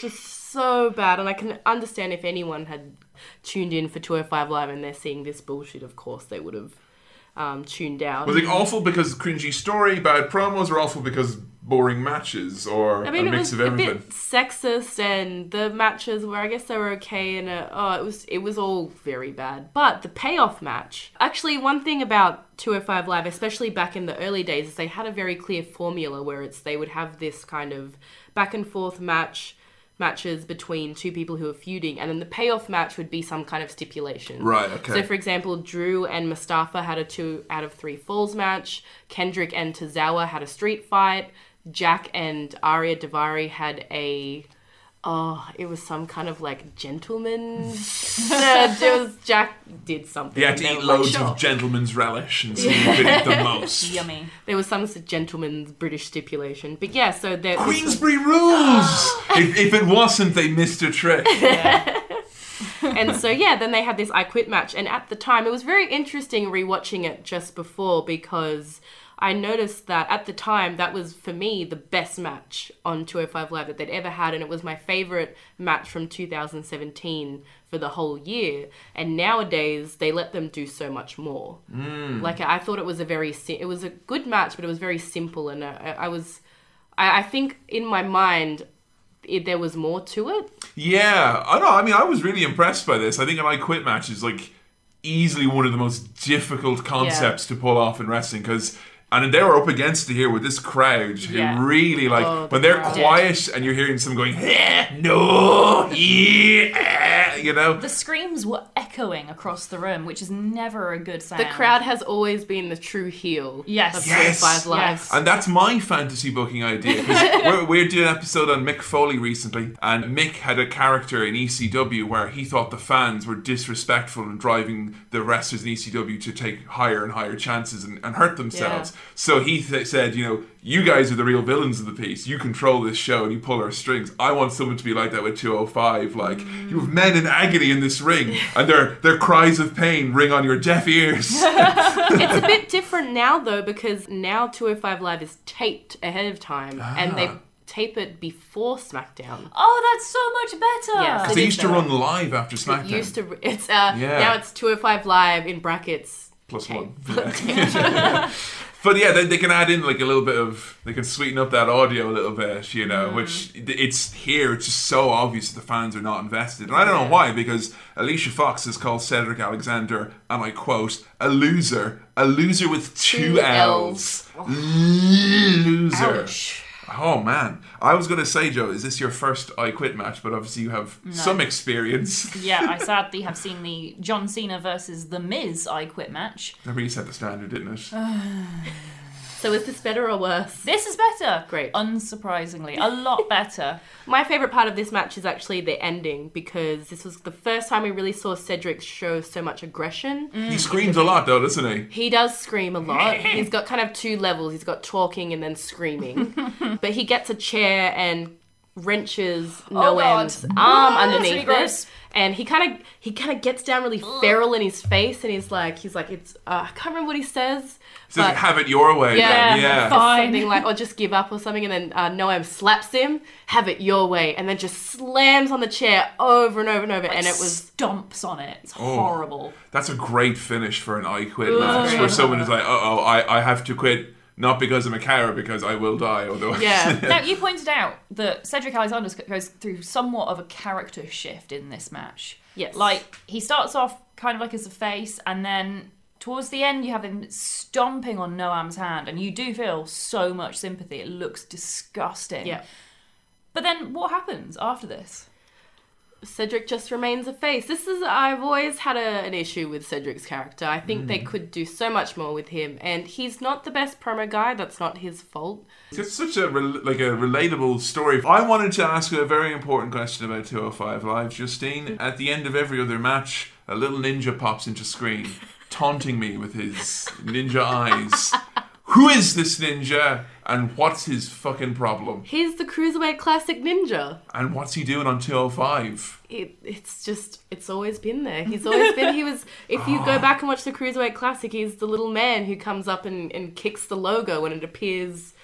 just so bad, and I can understand if anyone had tuned in for 205 Live and they're seeing this bullshit, of course they would have tuned out. Was it awful because cringy story, bad promos, or awful because boring matches, or a mix of everything? It was a bit sexist, and the matches were, I guess they were okay, and it was all very bad. But the payoff match, actually one thing about 205 Live, especially back in the early days, is they had a very clear formula where they would have this kind of back and forth matches between two people who are feuding, and then the payoff match would be some kind of stipulation. Right, okay. So, for example, Drew and Mustafa had a 2 out of 3 falls match. Kendrick and Tozawa had a street fight. Jack and Arya Daivari had it was some kind of gentleman. Jack did something. He had to eat loads of gentleman's relish and see who did the most. Yummy. There was some gentleman's British stipulation. But yeah, so there. Queensbury rules! If it wasn't, they missed a trick. Yeah. And so then they had this I Quit match. And at the time, it was very interesting rewatching it just before, because I noticed that at the time, that was, for me, the best match on 205 Live that they'd ever had, and it was my favourite match from 2017 for the whole year. And nowadays, they let them do so much more. Mm. I thought it was it was a good match, but it was very simple, and I think in my mind, there was more to it. Yeah, I know. I mean, I was really impressed by this. I think an I Quit match is, easily one of the most difficult concepts to pull off in wrestling, because... And they were up against it here with this crowd who really, when they're quiet and you're hearing some going, no, you know. The screams were echoing. echoing across the room, which is never a good sound. The crowd has always been the true heel of 205 Live. Yes. And that's my fantasy booking idea. We're doing an episode on Mick Foley recently, and Mick had a character in ECW where he thought the fans were disrespectful and driving the wrestlers in ECW to take higher and higher chances and hurt themselves. Yeah. So he said, you know, you guys are the real villains of the piece. You control this show and you pull our strings. I want someone to be like that with 205. Like, you have men in agony in this ring and their cries of pain ring on your deaf ears. It's a bit different now, though, because now 205 Live is taped ahead of time and they tape it before SmackDown. Oh, that's so much better. Because they used to run live after SmackDown. Now it's 205 Live in brackets. +1. Yeah. But yeah, they can add in like a little bit of, they can sweeten up that audio a little bit, you know, which it's here, it's just so obvious that the fans are not invested. And I don't know why, because Alicia Fox has called Cedric Alexander, and I quote, a loser with two L's. Oh. Loser. Ouch. Oh man. I was going to say, Joe, is this your first I Quit match? But obviously you have some experience. Yeah, I sadly have seen the John Cena versus The Miz I Quit match. That really set the standard, didn't it? So is this better or worse? This is better. Great. Unsurprisingly. A lot better. My favourite part of this match is actually the ending, because this was the first time we really saw Cedric show so much aggression. Mm. He screams a lot though, doesn't he? He does scream a lot. He's got kind of two levels. He's got talking and then screaming. But he gets a chair and wrenches Noam's arm underneath it. And he kind of gets down really feral in his face, and he's like, it's I can't remember what he says. He says, have it your way. Yeah, fine. Something like, or just give up or something. And then Noam slaps him, have it your way, and then just slams on the chair over and over and over. Like, and it was stomps on it. It's horrible. That's a great finish for an I Quit match, where someone is like, I have to quit. Not because I'm a coward, because I will die. Otherwise, Now, you pointed out that Cedric Alexander goes through somewhat of a character shift in this match. Yes. Like, he starts off kind of like as a face, and then towards the end, you have him stomping on Noam's hand, and you do feel so much sympathy. It looks disgusting. Yeah. But then what happens after this? Cedric just remains a face. I've always had an issue with Cedric's character. I think they could do so much more with him, and he's not the best promo guy. That's not his fault. It's such a relatable story. I wanted to ask a very important question about 205 Live, Justine. At the end of every other match, a little ninja pops into screen, taunting me with his ninja eyes. Who is this ninja? And what's his fucking problem? He's the Cruiserweight Classic ninja. And what's he doing on 205? It's just, it's always been there. He's always been, if you go back and watch the Cruiserweight Classic, he's the little man who comes up and kicks the logo when it appears.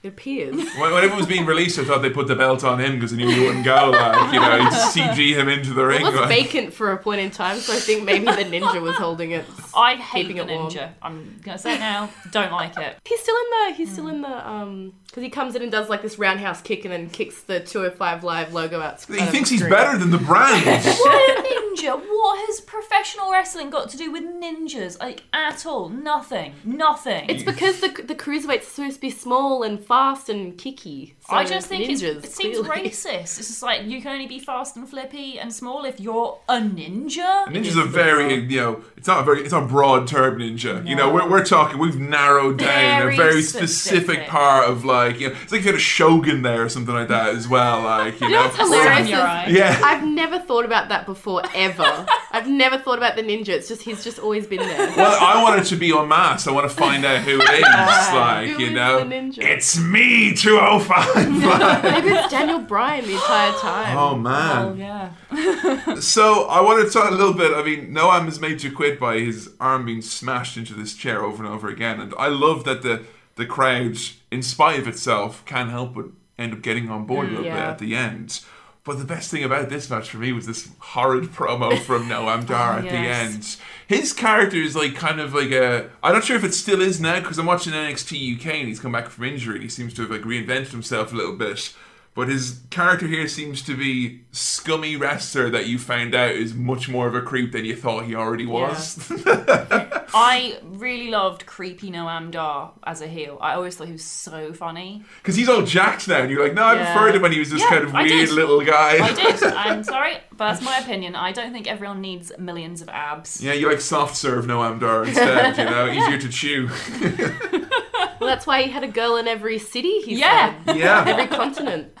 When it was being released, I thought they put the belt on him because they knew he wouldn't go. Like, you know, he'd CG him into the ring. It was vacant for a point in time, so I think maybe the ninja was holding it. I hate the ninja. I'm gonna say it now. Don't like it. He's still in the because he comes in and does like this roundhouse kick and then kicks the 205 Live logo out. He thinks he's better than the brand. What a ninja! What has professional wrestling got to do with ninjas? Like at all? Nothing. It's because the cruiserweight's supposed to be small and fast and kicky. So I just think it seems racist. It's just like, you can only be fast and flippy and small if you're a ninja. A ninja's a very, you know, it's not a broad term, ninja. No. You know, we're talking, we've narrowed down a very specific part of, like, you know, it's like if you had a shogun there or something like that as well. Like, you know, that's hilarious. Yeah. I've never thought about that before, ever. I've never thought about the ninja. It's just, he's just always been there. Well, I want it to be en masse. I want to find out who it is. Like, who, you know, it's me, 205. Maybe it's Daniel Bryan the entire time. Oh man. Oh yeah. So I want to talk a little bit. I mean, Noam is made to quit by his arm being smashed into this chair over and over again, and I love that the crowd, in spite of itself, can't help but end up getting on board a little bit at the end. But the best thing about this match for me was this horrid promo from Noam Dar at the end. His character is like kind of like a... I'm not sure if it still is now, because I'm watching NXT UK and he's come back from injury and he seems to have like reinvented himself a little bit. But his character here seems to be scummy wrestler that you found out is much more of a creep than you thought he already was. I really loved creepy Noam Dar as a heel. I always thought he was so funny. Because he's all jacked now, and you're like, no, I preferred him when he was this kind of weird little guy. I did. I'm sorry, but that's my opinion. I don't think everyone needs millions of abs. Yeah, you like soft serve Noam Dar instead, you know, easier to chew. Well, that's why he had a girl in every city he's in. Yeah. Every continent.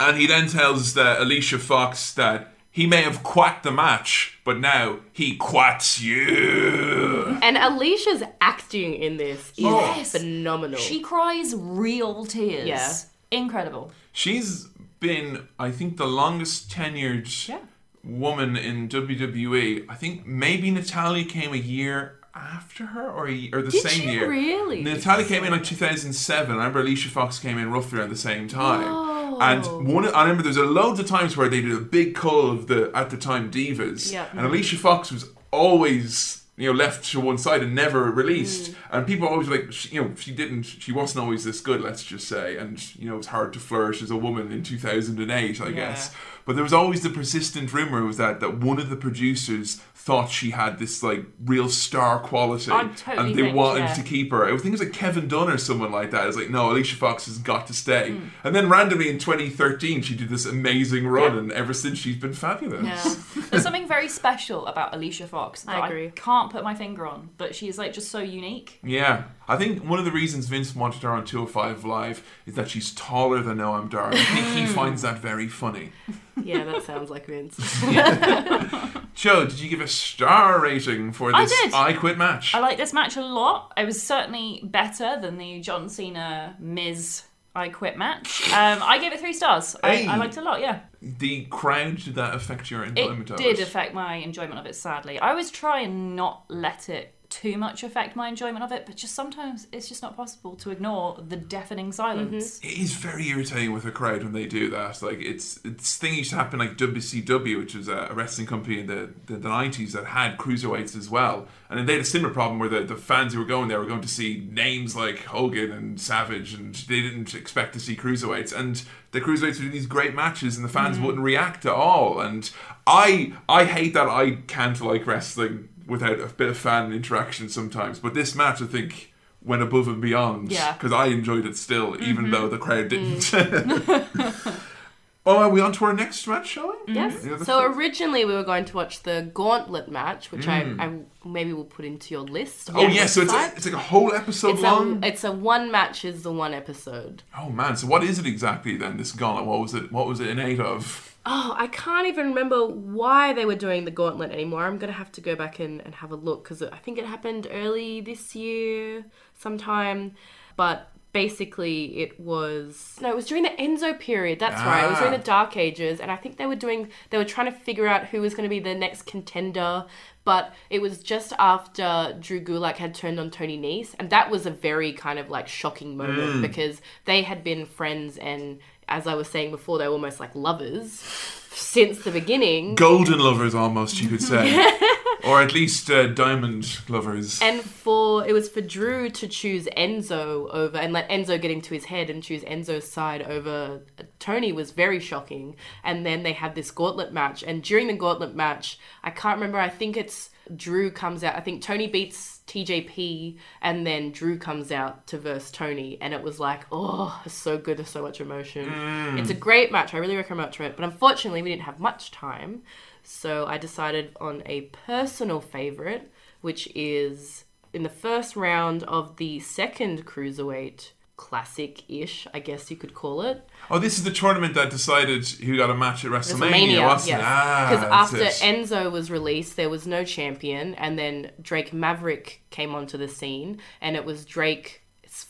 And he then tells Alicia Fox that he may have quacked the match, but now he quats you. And Alicia's acting in this is phenomenal. She cries real tears. Yeah. Incredible. She's been, I think, the longest tenured woman in WWE. I think maybe Natalia came a year after her or the same year. Did she really? Natalia came in like 2007. I remember Alicia Fox came in roughly around the same time. Whoa. And I remember there was loads of times where they did a big cull of the at the time divas. Yep. And Alicia Fox was always, you know, left to one side and never released. Mm. And people always were like, she wasn't always this good, let's just say. And you know, it's hard to flourish as a woman in 2008, I guess. But there was always the persistent rumor was that one of the producers thought she had this like real star quality, and they wanted to keep her. I think it was like Kevin Dunn or someone like that. It's like, no, Alicia Fox has got to stay. Mm. And then randomly in 2013, she did this amazing run, and ever since she's been fabulous. Yeah. There's something very special about Alicia Fox that I agree. I can't put my finger on, but she's like just so unique. Yeah, I think one of the reasons Vince wanted her on 205 Live is that she's taller than Noam Dar. I think he finds that very funny. Yeah, that sounds like Vince. Joe, did you give a star rating for this I Quit match? I like this match a lot. It was certainly better than the John Cena Miz I Quit match. I gave it 3 stars. Hey. I liked it a lot, yeah. The crowd, did that affect your enjoyment of it? It did affect my enjoyment of it, sadly. I always try and not let it too much affect my enjoyment of it, but just sometimes it's just not possible to ignore the deafening silence. Mm-hmm. It is very irritating with a crowd when they do that. Like it's thing used to happen like WCW, which was a wrestling company in the 90s that had cruiserweights as well, and then they had a similar problem where the fans who were going there were going to see names like Hogan and Savage, and they didn't expect to see cruiserweights, and the cruiserweights would do these great matches and the fans wouldn't react at all. And I hate that. I can't like wrestling without a bit of fan interaction sometimes. But this match, I think, went above and beyond. Because I enjoyed it still, even though the crowd didn't. Oh, are we on to our next match, shall we? Yes. So originally we were going to watch the Gauntlet match, which I maybe will put into your list. Oh, yeah. So it's like a whole episode long? It's a one match is the one episode. Oh, man. So what is it exactly then, this Gauntlet? What was it in aid of? Oh, I can't even remember why they were doing the Gauntlet anymore. I'm going to have to go back and have a look, because I think it happened early this year sometime. But basically it was during the Enzo period. That's right. It was during the Dark Ages. And I think they were trying to figure out who was going to be the next contender. But it was just after Drew Gulak had turned on Tony Nese. And that was a very kind of like shocking moment because they had been friends and, as I was saying before, they were almost like lovers since the beginning. Golden lovers almost, you could say. Or at least diamond lovers. And it was for Drew to choose Enzo over, and let Enzo get into his head and choose Enzo's side over Tony was very shocking. And then they had this gauntlet match. And during the gauntlet match, I can't remember, I think it's Drew comes out. I think Tony beats TJP and then Drew comes out to verse Tony, and it was like, oh, it's so good, there's so much emotion. It's a great match. I really recommend it, but unfortunately we didn't have much time, so I decided on a personal favourite, which is in the first round of the second Cruiserweight Classic-ish, I guess you could call it. Oh, this is the tournament that decided who got a match at WrestleMania, wasn't it? Because after Enzo was released, there was no champion, and then Drake Maverick came onto the scene, and it was Drake's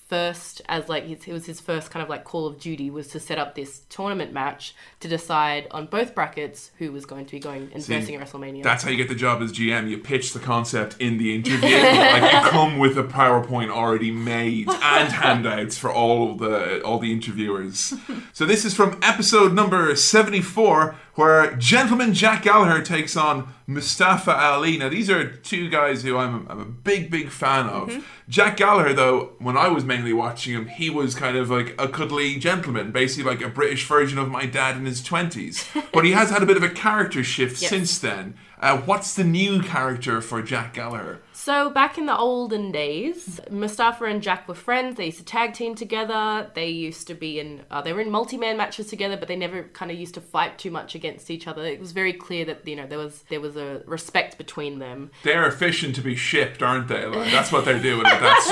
first, it was his first kind of like Call of Duty, was to set up this tournament match to decide on both brackets who was going to be going and versing at WrestleMania. That's how you get the job as GM. You pitch the concept in the interview. Like you come with a PowerPoint already made and handouts for all the interviewers. So this is from episode number 74, where Gentleman Jack Gallagher takes on Mustafa Ali. Now these are two guys who I'm a big, big fan of. Mm-hmm. Jack Gallagher, though, when I was mainly watching him, he was kind of like a cuddly gentleman, basically like a British version of my dad in his 20s. But he has had a bit of a character shift since then. What's the new character for Jack Gallagher? So back in the olden days, Mustafa and Jack were friends. They used to tag team together. They used to be in, they were in multi-man matches together, but they never kind of used to fight too much against each other. It was very clear that, you know, there was a respect between them. They're efficient to be shipped, aren't they? Like, that's what they're doing with that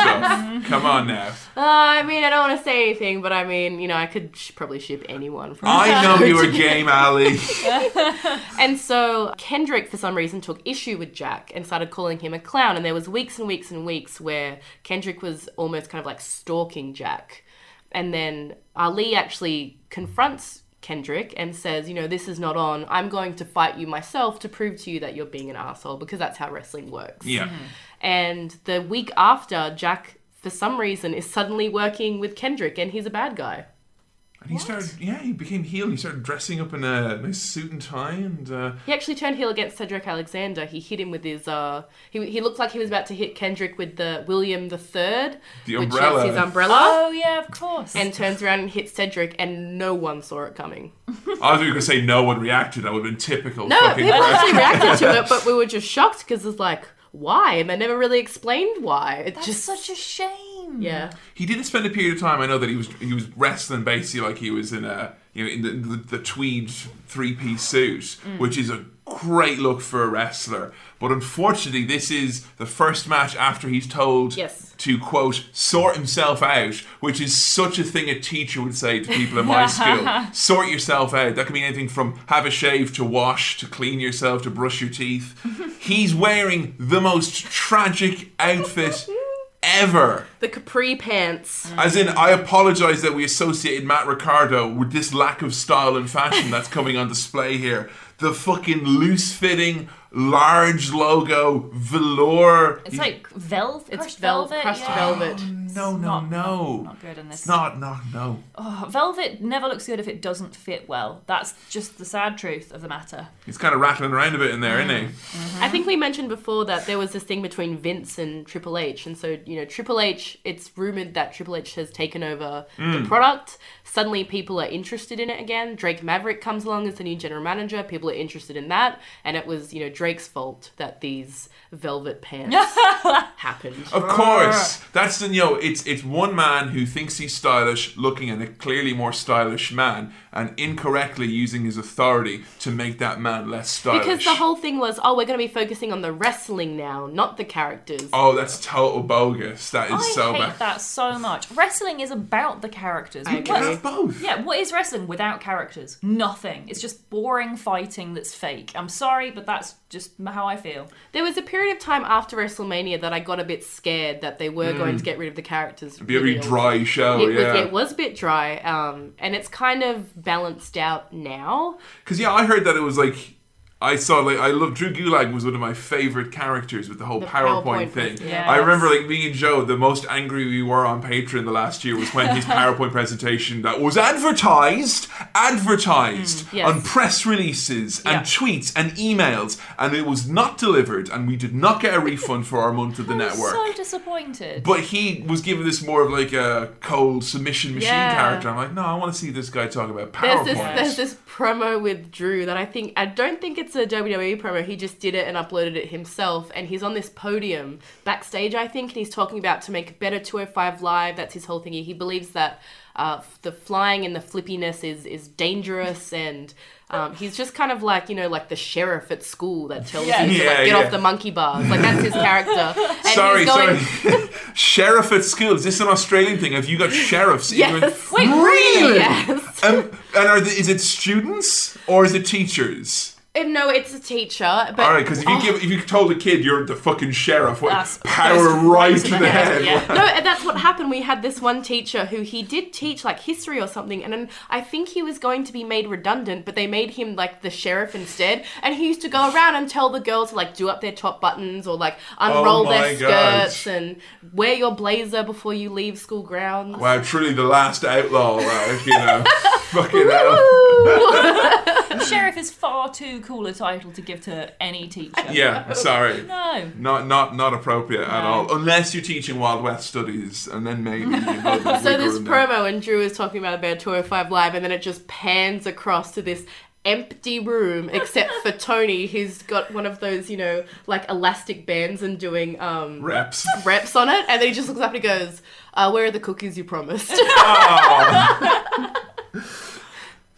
stuff. Come on now. I mean, I don't want to say anything, but I mean, you know, I could probably ship anyone. From I know you were game, Ali. And so Kendrick, for some reason, took issue with Jack and started calling him a clown. And there was weeks and weeks and weeks where Kendrick was almost kind of like stalking Jack. And then Ali actually confronts Kendrick and says, you know, this is not on. I'm going to fight you myself to prove to you that you're being an asshole, because that's how wrestling works. Yeah. Mm-hmm. And the week after, Jack, for some reason, is suddenly working with Kendrick and he's a bad guy. And he he became heel. He started dressing up in a nice suit and tie, and he actually turned heel against Cedric Alexander. He hit him with his he looked like he was about to hit Kendrick with the William the Third, which is his umbrella. Oh yeah, of course. And turns around and hits Cedric, and no one saw it coming. I thought you were gonna say no one reacted. That would have been typical. No, people actually reacted to it, but we were just shocked because it's like, why? And they never really explained why. That's just such a shame. Yeah, he did spend a period of time. I know that he was wrestling basically like he was in a in the tweed 3-piece suit, which is a great look for a wrestler. But unfortunately, this is the first match after he's told to, quote, sort himself out, which is such a thing a teacher would say to people in my school. Sort yourself out. That can mean anything from have a shave to wash, to clean yourself, to brush your teeth. He's wearing the most tragic outfit ever. The capri pants. As in, I apologise that we associated Matt Ricardo with this lack of style and fashion that's coming on display here. The fucking loose-fitting, large logo, velour. It's like velvet. It's velvet. Crushed velvet. No. Not good in this. It's not. Oh, velvet never looks good if it doesn't fit well. That's just the sad truth of the matter. It's kind of rattling around a bit in there, isn't it? Mm-hmm. I think we mentioned before that there was this thing between Vince and Triple H. And so, you know, Triple H, it's rumoured that Triple H has taken over the product. Suddenly people are interested in it again. Drake Maverick comes along as the new general manager. People are interested in that. And it was, you know, Drake's fault that these velvet pants happened. Of course. That's the, you know, it's one man who thinks he's stylish looking at a clearly more stylish man and incorrectly using his authority to make that man less stylish. Because the whole thing was, oh, we're going to be focusing on the wrestling now, not the characters. Oh, that's total bogus. That is I hate that so much. Wrestling is about the characters. You can have both. Yeah, what is wrestling without characters? Nothing. It's just boring fighting that's fake. I'm sorry, but that's just how I feel. There was a period of time after WrestleMania that I got a bit scared that they were going to get rid of the characters. It'd be a really dry show, It was a bit dry, and it's kind of balanced out now. Because, I heard that it was like, I love Drew Gulak was one of my favourite characters with the whole PowerPoint thing. Yes. I remember me and Joe, the most angry we were on Patreon the last year was when his PowerPoint presentation that was advertised on press releases and tweets and emails, and it was not delivered, and we did not get a refund for our month of the network. I was so disappointed. But he was given this more of like a cold submission machine character. I'm like, no, I want to see this guy talk about PowerPoint. There's this promo with Drew that I don't think it's a WWE promo. He just did it and uploaded it himself, and he's on this podium backstage, I think, and he's talking about to make better 205 Live. That's his whole thing. He believes that the flying and the flippiness is dangerous, and he's just kind of like, you know, like the sheriff at school that tells him to get off the monkey bars. Like, that's his character. And sorry. Sheriff at school. Is this an Australian thing? Have you got sheriffs? Yes. Wait, really? Yes. And is it students or is it teachers? No, it's a teacher. But all right, because if you told a kid you're the fucking sheriff, power right to the head. Yeah. No, and that's what happened. We had this one teacher who he did teach like history or something, and then I think he was going to be made redundant, but they made him like the sheriff instead. And he used to go around and tell the girls to like do up their top buttons or like unroll their skirts and wear your blazer before you leave school grounds. Wow, truly the last outlaw, like, you know. Fucking hell. Sheriff is far too cooler title to give to any teacher. Yeah, sorry. No. Not appropriate at all. Unless you're teaching Wild West studies, and then maybe So this promo, and Drew is talking about 205 Live, and then it just pans across to this empty room except for Tony, who's got one of those, you know, like elastic bands and doing reps on it, and then he just looks up and he goes, where are the cookies you promised? Oh.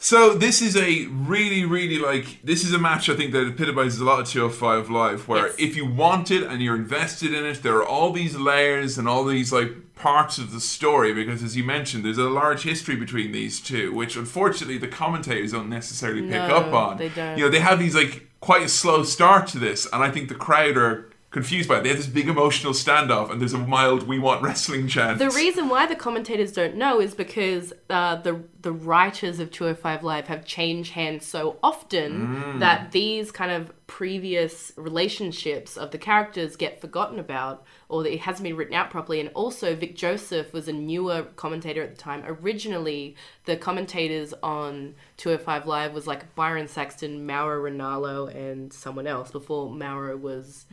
So this is a really like, this is a match I think that epitomizes a lot of 205 Live, where if you want it and you're invested in it, there are all these layers and all these like parts of the story, because as you mentioned, there's a large history between these two, which unfortunately the commentators don't necessarily pick up on. They don't. You know, they have these like quite a slow start to this, and I think the crowd are confused by it. They have this big emotional standoff, and there's a mild "we want wrestling" chant. The reason why the commentators don't know is because the writers of 205 Live have changed hands so often that these kind of previous relationships of the characters get forgotten about, or that it hasn't been written out properly. And also, Vic Joseph was a newer commentator at the time. Originally, the commentators on 205 Live was like Byron Saxton, Mauro Ranallo, and someone else before Mauro was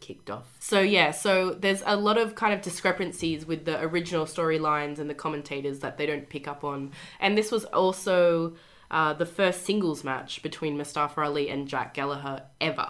kicked off. So yeah, so there's a lot of kind of discrepancies with the original storylines and the commentators that they don't pick up on. And this was also the first singles match between Mustafa Ali and Jack Gallagher ever,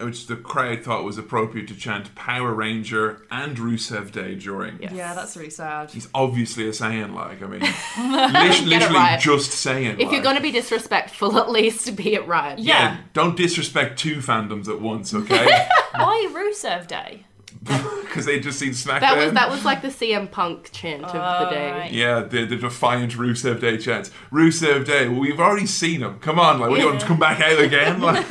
which the crowd thought was appropriate to chant Power Ranger and Rusev Day during. Yes. Yeah, that's really sad. He's obviously a Saiyan, like, I mean, literally right. Just Saiyan. If you're going to be disrespectful, at least be it right. Yeah. Don't disrespect two fandoms at once, okay? Why Rusev Day? Because they just seen SmackDown. That was like the CM Punk chant of the day. Right. Yeah, the defiant Rusev Day chant. Rusev Day, well, we've already seen him. Come on, like, we don't want to come back out again, like...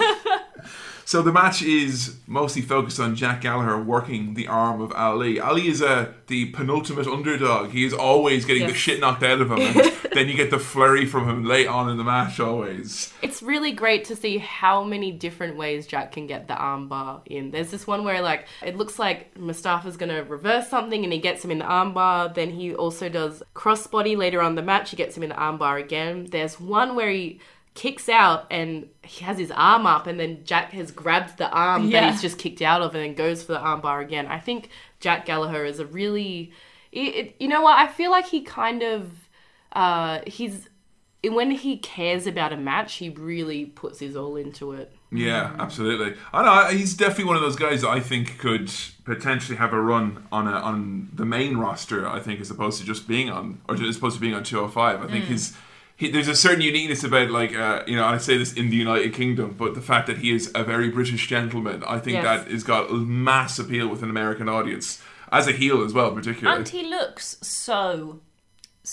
So the match is mostly focused on Jack Gallagher working the arm of Ali. Ali is the penultimate underdog. He is always getting the shit knocked out of him. And then you get the flurry from him late on in the match always. It's really great to see how many different ways Jack can get the armbar in. There's this one where like it looks like Mustafa's going to reverse something and he gets him in the armbar. Then he also does crossbody later on in the match. He gets him in the armbar again. There's one where he kicks out and he has his arm up, and then Jack has grabbed the arm that he's just kicked out of and then goes for the arm bar again. I think Jack Gallagher is a really... you know what? I feel like he kind of... when he cares about a match, he really puts his all into it. Yeah, absolutely. I know, he's definitely one of those guys that I think could potentially have a run on the main roster, I think, as opposed to just being on... or as opposed to being on 205. I think his... there's a certain uniqueness about, like, you know, I say this in the United Kingdom, but the fact that he is a very British gentleman, I think that has got a mass appeal with an American audience, as a heel as well, particularly. And he looks so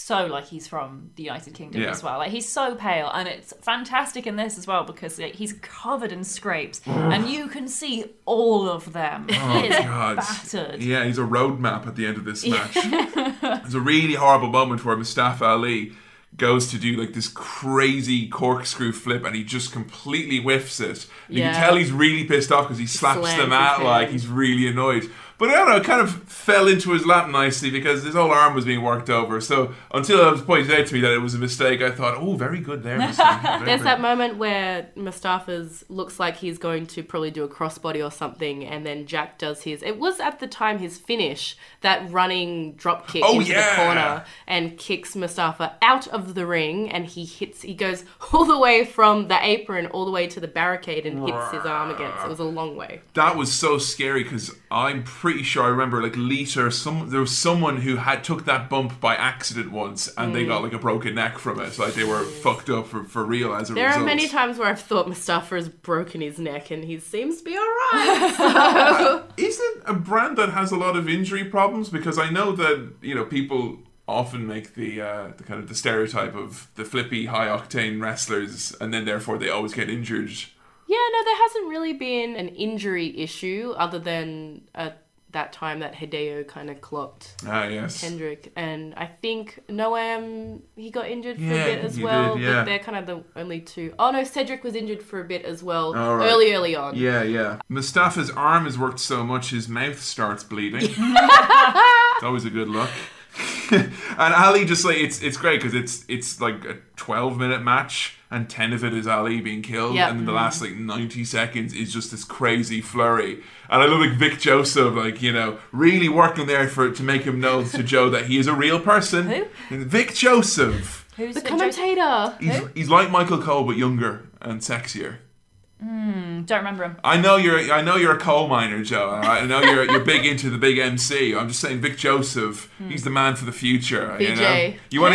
like he's from the United Kingdom as well. Like, he's so pale, and it's fantastic in this as well, because he's covered in scrapes, and you can see all of them. Oh, he's battered. Yeah, he's a roadmap at the end of this match. It's a really horrible moment where Mustafa Ali goes to do like this crazy corkscrew flip, and he just completely whiffs it. And you can tell he's really pissed off because he slaps them out, like he's really annoyed. But I don't know, it kind of fell into his lap nicely because his whole arm was being worked over. So until it was pointed out to me that it was a mistake, I thought, oh, very good there, Mustafa. There's that moment where Mustafa's looks like he's going to probably do a crossbody or something, and then Jack does his... It was at the time his finish, that running drop kick into the corner, and kicks Mustafa out of the ring, and he goes all the way from the apron all the way to the barricade and hits his arm against. It was a long way. That was so scary because I'm pretty sure I remember like Lita, there was someone who had took that bump by accident once, and they got like a broken neck from it. Like they were fucked up for real as a result. There are many times where I've thought Mustafa has broken his neck, and he seems to be alright. Is it a brand that has a lot of injury problems? Because I know that, you know, people often make the kind of the stereotype of the flippy, high-octane wrestlers, and then therefore they always get injured. Yeah, no, there hasn't really been an injury issue other than that time that Hideo kind of clocked Kendrick. And I think Noam, he got injured for a bit as well. Did, but they're kind of the only two. Oh, no, Cedric was injured for a bit as well, early on. Yeah. Mustafa's arm has worked so much, his mouth starts bleeding. It's always a good look. And Ali just like it's great because it's like a 12-minute match, and 10 of it is Ali being killed, and then the last like 90 seconds is just this crazy flurry. And I love like Vic Joseph, like, you know, really working there to make him know to Joe that he is a real person. Who? Vic Joseph. Who's the commentator? He's like Michael Cole but younger and sexier. Don't remember him. I know you're a coal miner, Joe. I know you're big into the big MC. I'm just saying, Vic Joseph. He's the man for the future. BJ. You know?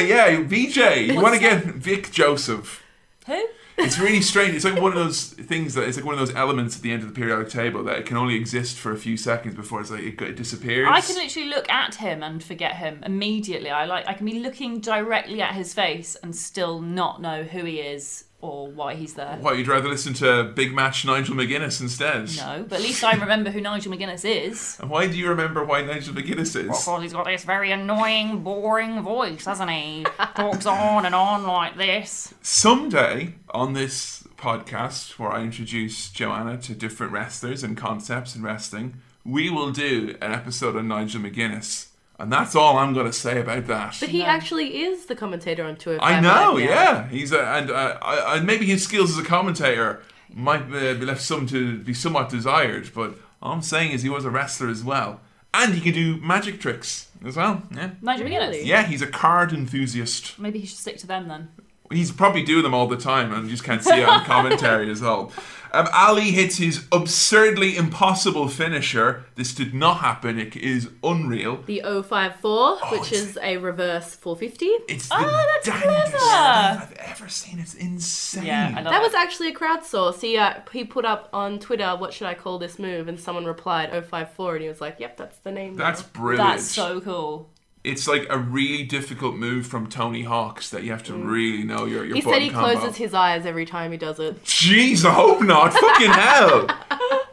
BJ. You want to get Vic Joseph? Who? It's really strange. It's like one of those things that it's like one of those elements at the end of the periodic table that it can only exist for a few seconds before it's like it disappears. I can literally look at him and forget him immediately. I can be looking directly at his face and still not know who he is or why he's there. What, you'd rather listen to Big Match Nigel McGuinness instead? No, but at least I remember who Nigel McGuinness is. And why do you remember why Nigel McGuinness is? Because he's got this very annoying, boring voice, hasn't he? Talks on and on like this. Someday, on this podcast, where I introduce Joanna to different wrestlers and concepts in wrestling, we will do an episode on Nigel McGuinness. And that's all I'm going to say about that. But he actually is the commentator on 205 Live. I know, yeah. He's and maybe his skills as a commentator might be left some to be somewhat desired, but all I'm saying is he was a wrestler as well. And he can do magic tricks as well. Yeah. Magic tricks? Yeah, he's a card enthusiast. Maybe he should stick to them then. He's probably doing them all the time and just can't see it on commentary as well. Ali hits his absurdly impossible finisher. This did not happen. It is unreal. The 054, which is a reverse 450. It's the damnedest thing I've ever seen. It's insane. Yeah, that was actually a crowdsource. He put up on Twitter, what should I call this move? And someone replied 054 and he was like, yep, that's the name. That's brilliant. That's so cool. It's like a really difficult move from Tony Hawk's that you have to really know your button combo. He said he closes his eyes every time he does it. Jeez, I hope not. Fucking hell.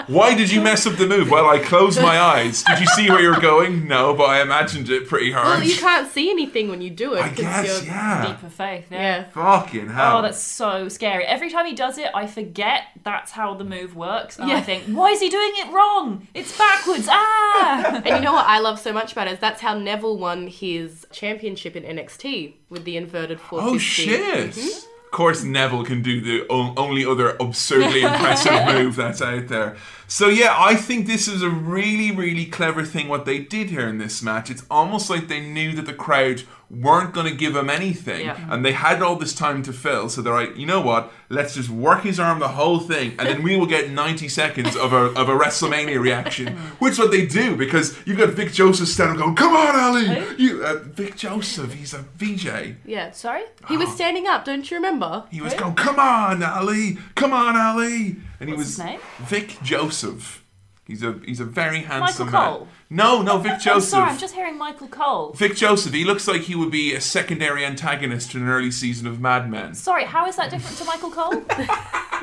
Why did you mess up the move? Well, I closed my eyes. Did you see where you were going? No, but I imagined it pretty hard. Well, you can't see anything when you do it. I guess, yeah. Deeper faith, yeah. Fucking hell. Oh, that's so scary. Every time he does it, I forget that's how the move works. And I think, why is he doing it wrong? It's backwards. And you know what I love so much about it is that's how Neville won his championship in NXT with the inverted 450. Oh, shit. Mm-hmm. Of course, Neville can do the only other absurdly impressive move that's out there. So yeah, I think this is a really, really clever thing what they did here in this match. It's almost like they knew that the crowd weren't going to give him anything, and they had all this time to fill, so they're like, you know what, let's just work his arm the whole thing, and then we will get 90 seconds of a WrestleMania reaction, which is what they do, because you've got Vic Joseph standing up going, come on, Ali! Vic Joseph, he's a VJ. Yeah, sorry? He was standing up, don't you remember? He was going, come on, Ali! Come on, Ali! And he was Vic Joseph. He's a very handsome man. Michael Cole. No, Vic Joseph. I'm sorry, I'm just hearing Michael Cole. Vic Joseph, he looks like he would be a secondary antagonist in an early season of Mad Men. Sorry, how is that different to Michael Cole?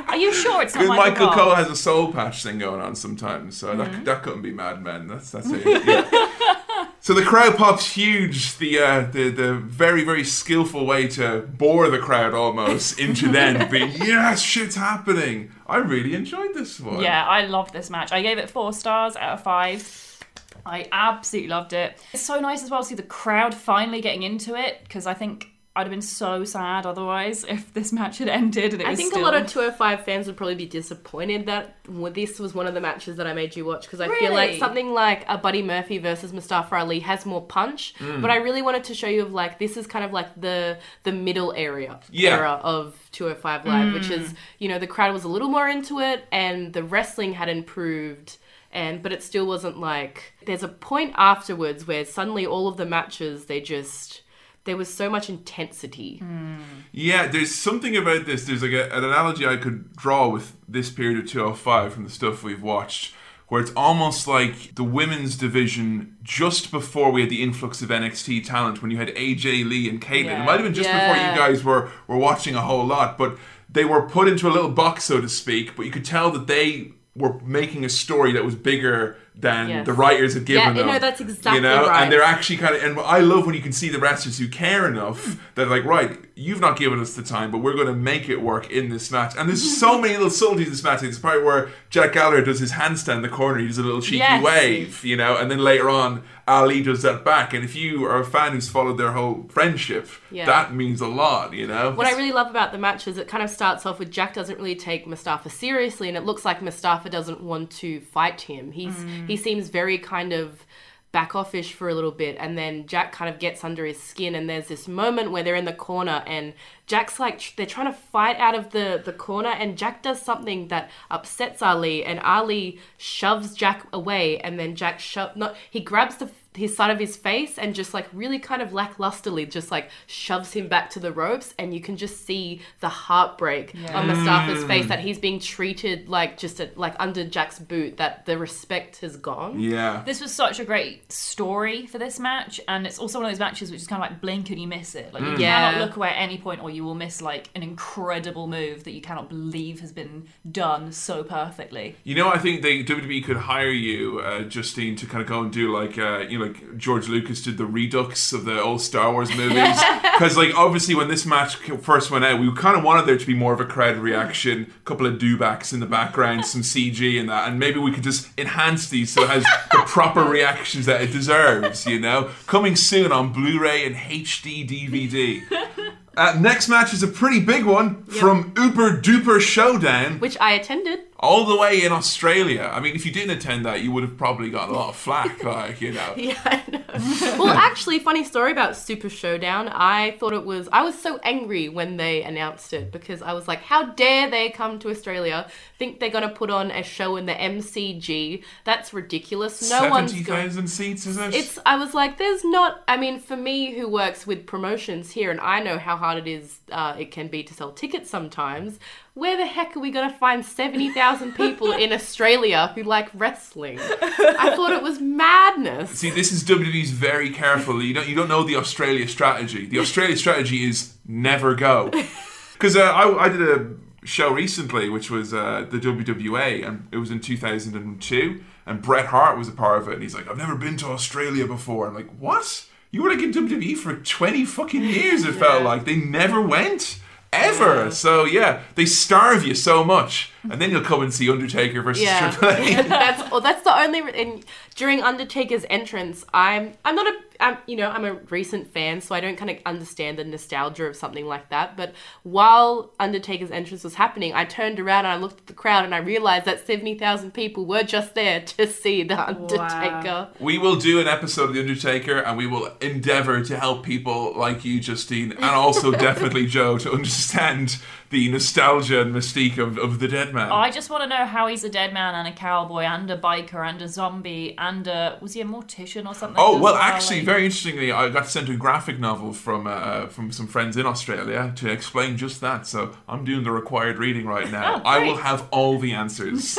Are you sure it's not Michael Cole? Michael Cole has a soul patch thing going on sometimes, so that couldn't be Mad Men. That's it. Yeah. So the crowd pop's huge, the very, very skillful way to bore the crowd almost into then being, yes, shit's happening. I really enjoyed this one. Yeah, I loved this match. I gave it 4 stars out of 5. I absolutely loved it. It's so nice as well to see the crowd finally getting into it, because I think I'd have been so sad otherwise if this match had ended. And I think a lot of 205 fans would probably be disappointed that this was one of the matches that I made you watch, because I feel like something like a Buddy Murphy versus Mustafa Ali has more punch, but I really wanted to show you of like this is kind of like the middle era of 205 Live, which is, you know, the crowd was a little more into it and the wrestling had improved. But it still wasn't like... There's a point afterwards where suddenly all of the matches, they just... There was so much intensity. Yeah, there's something about this. There's like an analogy I could draw with this period of 205 from the stuff we've watched, where it's almost like the women's division just before we had the influx of NXT talent, when you had AJ Lee and Caitlyn. Yeah. It might have been just before you guys were watching a whole lot, but they were put into a little box, so to speak, but you could tell that they... were making a story that was bigger than the writers had given them. Yeah, no, that's exactly right. And they're actually kind of... And I love when you can see the wrestlers who care enough that are like, right, you've not given us the time, but we're going to make it work in this match. And there's so many little subtleties in this match. It's probably where Jack Gallagher does his handstand in the corner. He does a little cheeky wave, and then later on, Ali does that back. And if you are a fan who's followed their whole friendship, that means a lot, What I really love about the match is it kind of starts off with Jack doesn't really take Mustafa seriously, and it looks like Mustafa doesn't want to fight him. He seems very kind of back offish for a little bit, and then Jack kind of gets under his skin, and there's this moment where they're in the corner and Jack's like, they're trying to fight out of the corner, and Jack does something that upsets Ali, and Ali shoves Jack away, and then Jack he grabs his side of his face and just like really kind of lacklusterly just like shoves him back to the ropes, and you can just see the heartbreak on Mustafa's face, that he's being treated like just like under Jack's boot, that the respect has gone. Yeah. This was such a great story for this match, and it's also one of those matches which is kind of like blink and you miss it. Like you cannot look away at any point or you will miss like an incredible move that you cannot believe has been done so perfectly. You know, I think WWE could hire you, Justine, to kind of go and do like, you know, like George Lucas did the Redux of the old Star Wars movies, because like obviously when this match first went out, we kind of wanted there to be more of a crowd reaction, a couple of dewbacks in the background, some CG and that, and maybe we could just enhance these so it has the proper reactions that it deserves, you know. Coming soon on Blu-ray and HD DVD. Next match is a pretty big one from Uber Duper Showdown, which I attended all the way in Australia. I mean, if you didn't attend that, you would have probably got a lot of flack, like, you know. Yeah, I know. Well, actually, funny story about Super Showdown. I was so angry when they announced it, because I was like, how dare they come to Australia, think they're going to put on a show in the MCG. That's ridiculous. No one's going. 70,000 seats, is it? I was like, there's not, I mean, for me who works with promotions here, and I know how hard it is, it can be to sell tickets sometimes. Where the heck are we going to find 70,000 people in Australia who like wrestling? I thought it was madness. See, this is WWE's very careful. You don't know the Australia strategy. The Australia strategy is never go. Because I did a show recently, which was the WWA, and it was in 2002, and Bret Hart was a part of it, and he's like, I've never been to Australia before. I'm like, what? You were like in WWE for 20 fucking years, it felt like. They never went. Ever. Yeah. So yeah, they starve you so much, and then you'll come and see Undertaker versus Triple H. That's the only. And during Undertaker's entrance, I'm a recent fan, so I don't kind of understand the nostalgia of something like that. But while Undertaker's entrance was happening, I turned around and I looked at the crowd and I realized that 70,000 people were just there to see the Undertaker. Wow. We will do an episode of the Undertaker, and we will endeavor to help people like you, Justine, and also definitely Joe, to understand the nostalgia and mystique of the dead man. I just want to know how he's a dead man and a cowboy and a biker and a zombie and was he a mortician or something? Oh, well, actually, very interestingly, I got sent a graphic novel from some friends in Australia to explain just that, so I'm doing the required reading right now. Oh, I will have all the answers.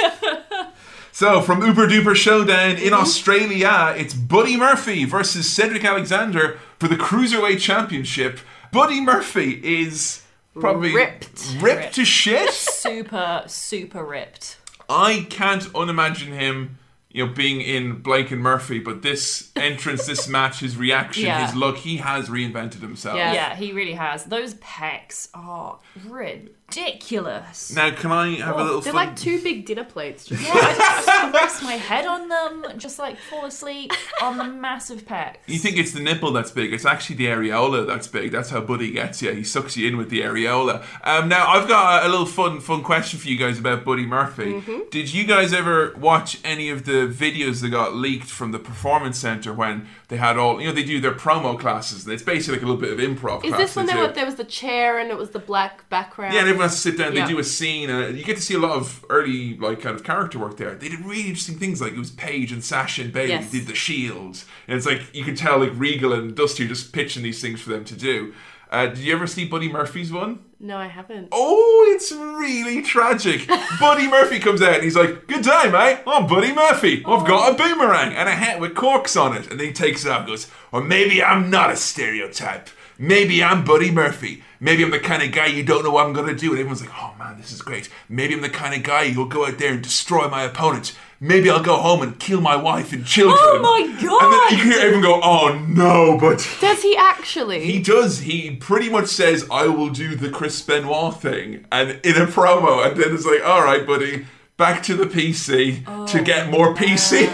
So, from Uber Duper Showdown in Australia, it's Buddy Murphy versus Cedric Alexander for the Cruiserweight Championship. Buddy Murphy is... probably ripped to shit. super ripped. I can't unimagine him, you know, being in Blake and Murphy, but this entrance, this match, his reaction, his look, he has reinvented himself. Yeah, he really has. Those pecs are ridiculous. Now, can I have a little? They're like two big dinner plates. Just I just rest my head on them, just like fall asleep on the massive pecs. You think it's the nipple that's big? It's actually the areola that's big. That's how Buddy gets you. He sucks you in with the areola. Now, I've got a little fun question for you guys about Buddy Murphy. Mm-hmm. Did you guys ever watch any of the videos that got leaked from the Performance Center when they had all, you know, they do their promo classes? It's basically like a little bit of improv. Is this when there was the chair and it was the black background? Yeah, and everyone has to sit down. They do a scene, and you get to see a lot of early, like, kind of character work there. They did really interesting things, like it was Paige and Sasha and Bayley did the Shield, and it's like you can tell like Regal and Dusty are just pitching these things for them to do. Did you ever see Buddy Murphy's one? No, I haven't. Oh, it's really tragic. Buddy Murphy comes out and he's like, good day, mate. I'm Buddy Murphy. I've got a boomerang and a hat with corks on it. And then he takes it up and goes, or maybe I'm not a stereotype. Maybe I'm Buddy Murphy. Maybe I'm the kind of guy you don't know what I'm going to do. And everyone's like, oh man, this is great. Maybe I'm the kind of guy who'll go out there and destroy my opponent. Maybe I'll go home and kill my wife and children. Oh my God! And then you hear everyone go, oh no, but... Does he actually? He does. He pretty much says, I will do the Chris Benoit thing and in a promo. And then it's like, all right, buddy, back to the PC to get more PC.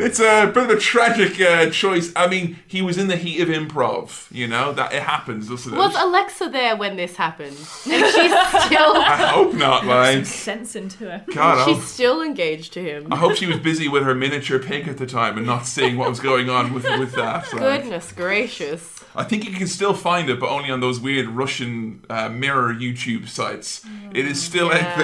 It's a bit of a tragic choice. I mean, he was in the heat of improv, you know? That it happens, doesn't it? Was Alexa there when this happened? And she's still... I hope not, like... She's sense into her. God, she's still engaged to him. I hope she was busy with her miniature pig at the time and not seeing what was going on with that. Like. Goodness gracious. I think you can still find it, but only on those weird Russian mirror YouTube sites. Mm, it is still out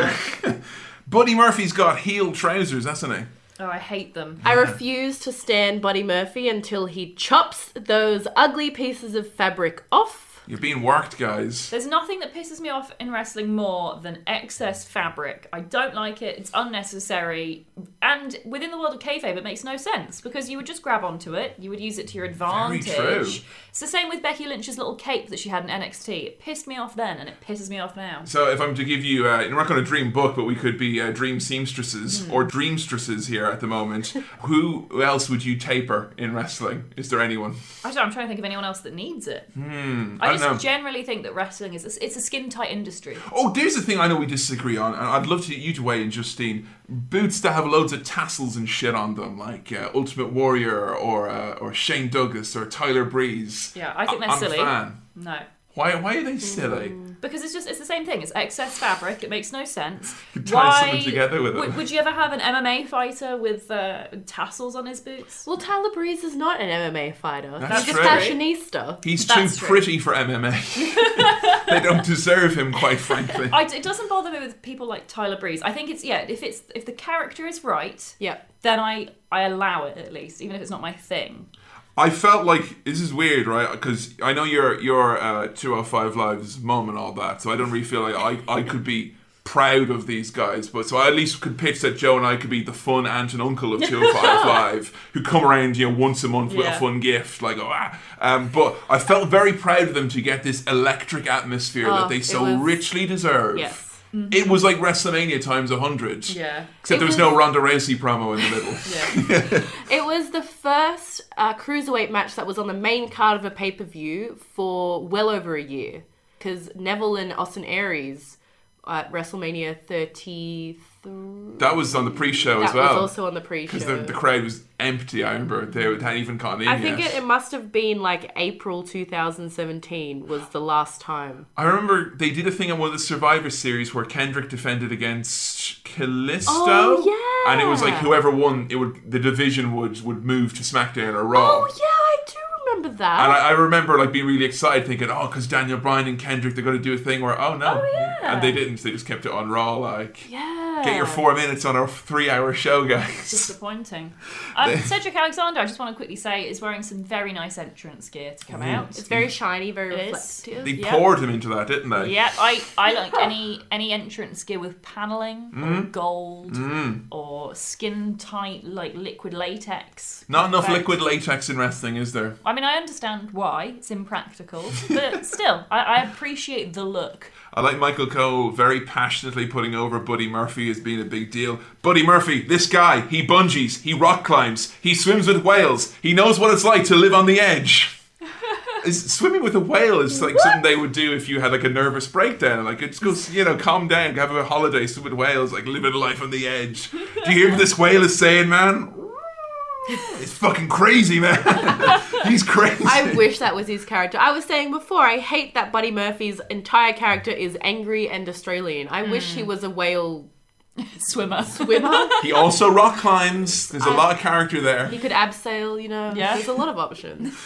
there. Buddy Murphy's got heel trousers, hasn't he? Oh, I hate them. Yeah. I refuse to stand Buddy Murphy until he chops those ugly pieces of fabric off. You're being worked, guys. There's nothing that pisses me off in wrestling more than excess fabric. I don't like it. It's unnecessary. And within the world of kayfabe, it makes no sense because you would just grab onto it. You would use it to your advantage. Very true. It's the same with Becky Lynch's little cape that she had in NXT. It pissed me off then and it pisses me off now. So if I'm to give you, we're not going to dream book, but we could be dream seamstresses or dreamstresses here at the moment. Who else would you taper in wrestling? Is there anyone? I don't know. I'm trying to think of anyone else that needs it. I generally think that wrestling is a skin-tight industry. Oh, there's the thing I know we disagree on, and I'd love you to weigh in, Justine. Boots that have loads of tassels and shit on them, like Ultimate Warrior or Shane Douglas or Tyler Breeze. Yeah, I think they're silly. I'm a fan. No. Why are they silly? Because it's the same thing. It's excess fabric. It makes no sense. You could tie something together with it. Would you ever have an MMA fighter with tassels on his boots? Well, Tyler Breeze is not an MMA fighter. He's just fashionista. He's too pretty for MMA. They don't deserve him, quite frankly. It doesn't bother me with people like Tyler Breeze. I think if the character is right, then I allow it at least, even if it's not my thing. I felt like, this is weird, right? Because I know you're 205 Live's mum and all that, so I don't really feel like I could be proud of these guys, but so I at least could pitch that Joe and I could be the fun aunt and uncle of 205 Live, who come around once a month with a fun gift, like but I felt very proud of them to get this electric atmosphere that they so richly deserve. Yes. Mm-hmm. It was like WrestleMania times 100. Yeah. Except there was no Ronda Rousey promo in the middle. It was the first cruiserweight match that was on the main card of a pay-per-view for well over a year. Because Neville and Austin Aries at WrestleMania 33... That was on the pre-show as well. That was also on the pre-show. Because the crowd was empty, I remember. They hadn't even gotten in yet. I think it must have been like April 2017 was the last time. I remember they did a thing on one of the Survivor Series where Kendrick defended against Callisto. Oh, yeah. And it was like whoever won, the division would move to SmackDown or Raw. Oh, yeah, I do remember that. And I remember like being really excited thinking, because Daniel Bryan and Kendrick, they're going to do a thing where, oh, no. Oh, yeah. And they didn't. They just kept it on Raw. Like, get your 4 minutes on our 3-hour show, guys. It's disappointing. Cedric Alexander, I just want to quickly say, is wearing some very nice entrance gear to come out. It's very shiny, very reflective. They poured him into that, didn't they? Yeah, I like any entrance gear with panelling or gold or skin-tight, like liquid latex. Not enough liquid latex in wrestling, is there? I mean, I understand why. It's impractical. But still, I appreciate the look. I like Michael Cole very passionately putting over Buddy Murphy as being a big deal. Buddy Murphy, this guy, he bungees, he rock climbs, he swims with whales, he knows what it's like to live on the edge. Swimming with a whale is like something they would do if you had like a nervous breakdown. Like, it's just, calm down, have a holiday, swim with whales, like living life on the edge. Do you hear what this whale is saying, man? It's fucking crazy, man. He's crazy. I wish that was his character. I was saying before, I hate that Buddy Murphy's entire character is angry and Australian. I wish he was a whale swimmer. He also rock climbs. There's a lot of character there. He could abseil, There's a lot of options.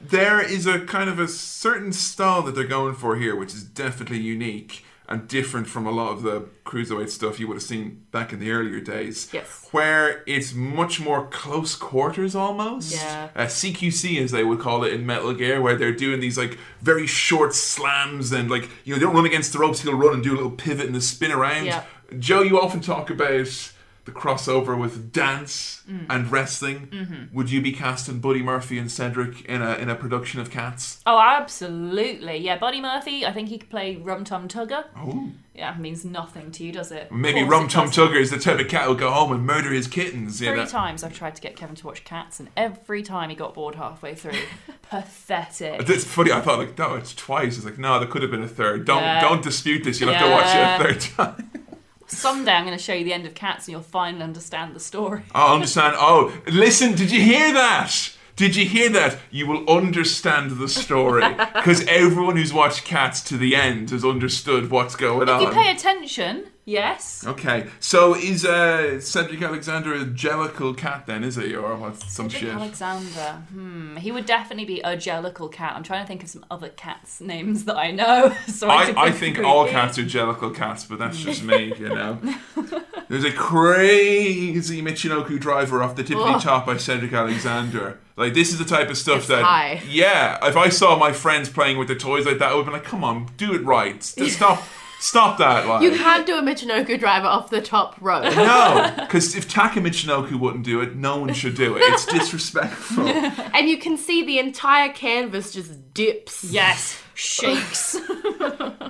There is a kind of a certain style that they're going for here, which is definitely unique and different from a lot of the cruiserweight stuff you would have seen back in the earlier days. Yes. Where it's much more close quarters almost. Yeah. CQC, as they would call it in Metal Gear, where they're doing these like very short slams and like, they don't run against the ropes, he'll run and do a little pivot and a spin around. Yeah. Joe, you often talk about the crossover with dance and wrestling. Mm-hmm. Would you be casting Buddy Murphy and Cedric in a production of Cats? Oh, absolutely. Yeah, Buddy Murphy, I think he could play Rum Tum Tugger. Oh. Yeah, it means nothing to you, does it? Maybe Rum Tum Tugger is the type of cat who'll go home and murder his kittens. Three times I've tried to get Kevin to watch Cats, and every time he got bored halfway through. Pathetic. It's funny, I thought, like, no, it's twice. It's like, no, there could have been a third. Don't dispute this, you'll have to watch it a third time. Someday I'm going to show you the end of Cats and you'll finally understand the story. I'll understand. Oh, listen, did you hear that? Did you hear that? You will understand the story. Because everyone who's watched Cats to the end has understood what's going on. If you pay attention, yes. Okay. So is Cedric Alexander a jellical cat then, is he? Or what's some shit? Cedric Alexander. He would definitely be a jellical cat. I'm trying to think of some other cats' names that I know. So I think all cats are jellical cats, but that's just me, you know. There's a crazy Michinoku driver off the tippity top by Cedric Alexander. Like, this is the type of stuff if I saw my friends playing with their toys like that, I would be like, come on, do it right. Stop that. Like. You can't do a Michinoku driver off the top rope. No, because if Taka Michinoku wouldn't do it, no one should do it. It's disrespectful. And you can see the entire canvas just dips. Yes. Shakes.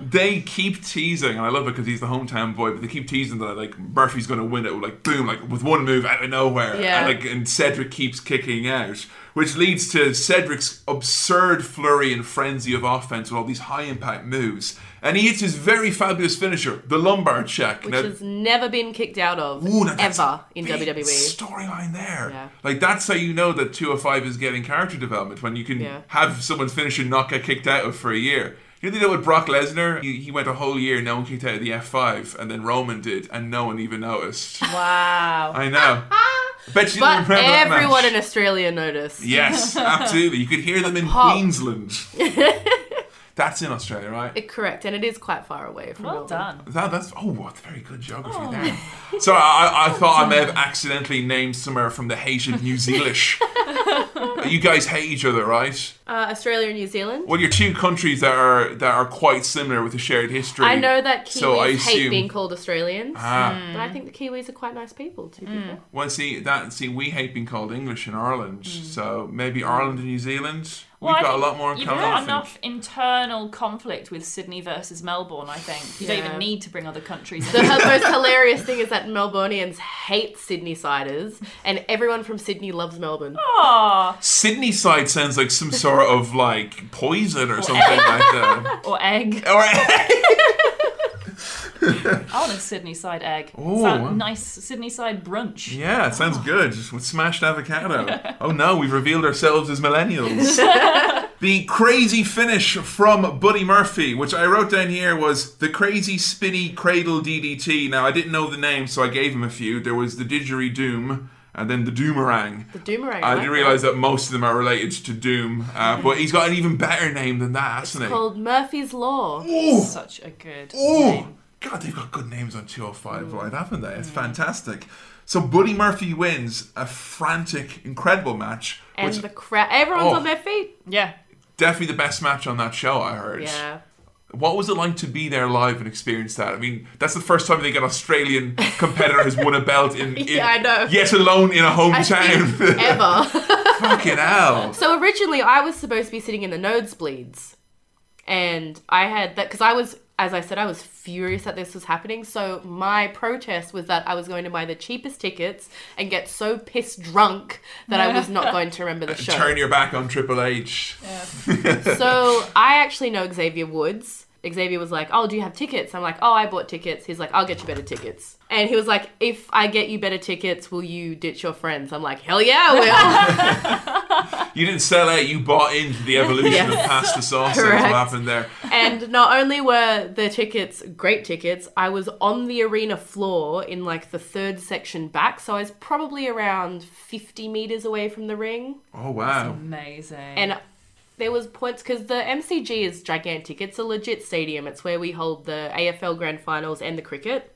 They keep teasing, and I love it because he's the hometown boy, but they keep teasing that like Murphy's going to win it, like boom, like with one move out of nowhere. Yeah. And Cedric keeps kicking out, which leads to Cedric's absurd flurry and frenzy of offense with all these high impact moves. And he hits his very fabulous finisher, the lumbar check. Which has never been kicked out of ever in WWE. Storyline there. Yeah. Like, that's how you know that 205 is getting character development, when you can have someone's finisher not get kicked out of for a year. You know, they did it with Brock Lesnar. He went a whole year, no one kicked out of the F5, and then Roman did, and no one even noticed. Wow. I know. I bet you didn't remember that match. But everyone in Australia noticed. Yes, absolutely. You could hear them in Queensland. That's in Australia, right? Correct, and it is quite far away from Melbourne. Well done. That's what very good geography there. So I thought I may have accidentally named somewhere from the Haitian New Zealish. You guys hate each other, right? Australia and New Zealand. Well, you're two countries that are quite similar with a shared history. I know that Kiwis hate being called Australians, but I think the Kiwis are quite nice people, to be fair. Well, we hate being called English in Ireland, so maybe Ireland and New Zealand. Well, We've got a lot more in common. You've got enough internal conflict with Sydney versus Melbourne, I think. You don't even need to bring other countries in. The most hilarious thing is that Melbournians hate Sydney-siders, and everyone from Sydney loves Melbourne. Aww. Sydney-side sounds like some sort of, like, poison or something like that. Or egg. Or egg. I want a Sydney-side egg. Oh, nice Sydney-side brunch. Yeah, it sounds good. With smashed avocado. Oh no, we've revealed ourselves as millennials. The crazy finish from Buddy Murphy, which I wrote down here, was the crazy spinny cradle DDT. Now, I didn't know the name, so I gave him a few. There was the Didgeridoo, and then the Doomerang. The Doomerang. I didn't realise that most of them are related to Doom. But he's got an even better name than that, hasn't he? It's called Murphy's Law. Ooh. Such a good name. God, they've got good names on 205 Live, haven't they? It's fantastic. So Buddy Murphy wins a frantic, incredible match. And everyone's on their feet. Yeah. Definitely the best match on that show, I heard. Yeah. What was it like to be there live and experience that? I mean, that's the first time they think an Australian competitor has won a belt in I know. Yet alone in a hometown. Ever. Fucking hell. So originally I was supposed to be sitting in the nosebleeds. And I had that, because I was, as I said, I was furious that this was happening. So my protest was that I was going to buy the cheapest tickets and get so pissed drunk that I was not going to remember the show. Turn your back on Triple H. Yeah. So I actually know Xavier Woods. Xavier was like, oh, do you have tickets? I'm like, oh, I bought tickets. He's like, I'll get you better tickets. And he was like, if I get you better tickets, will you ditch your friends? I'm like, hell yeah, I will. You didn't sell out. You bought into the evolution of pasta sauce. Correct. That's what happened there. And not only were the tickets great tickets, I was on the arena floor in like the third section back. So I was probably around 50 meters away from the ring. Oh, wow. That's amazing. And there was points, because the MCG is gigantic. It's a legit stadium. It's where we hold the AFL Grand Finals and the cricket.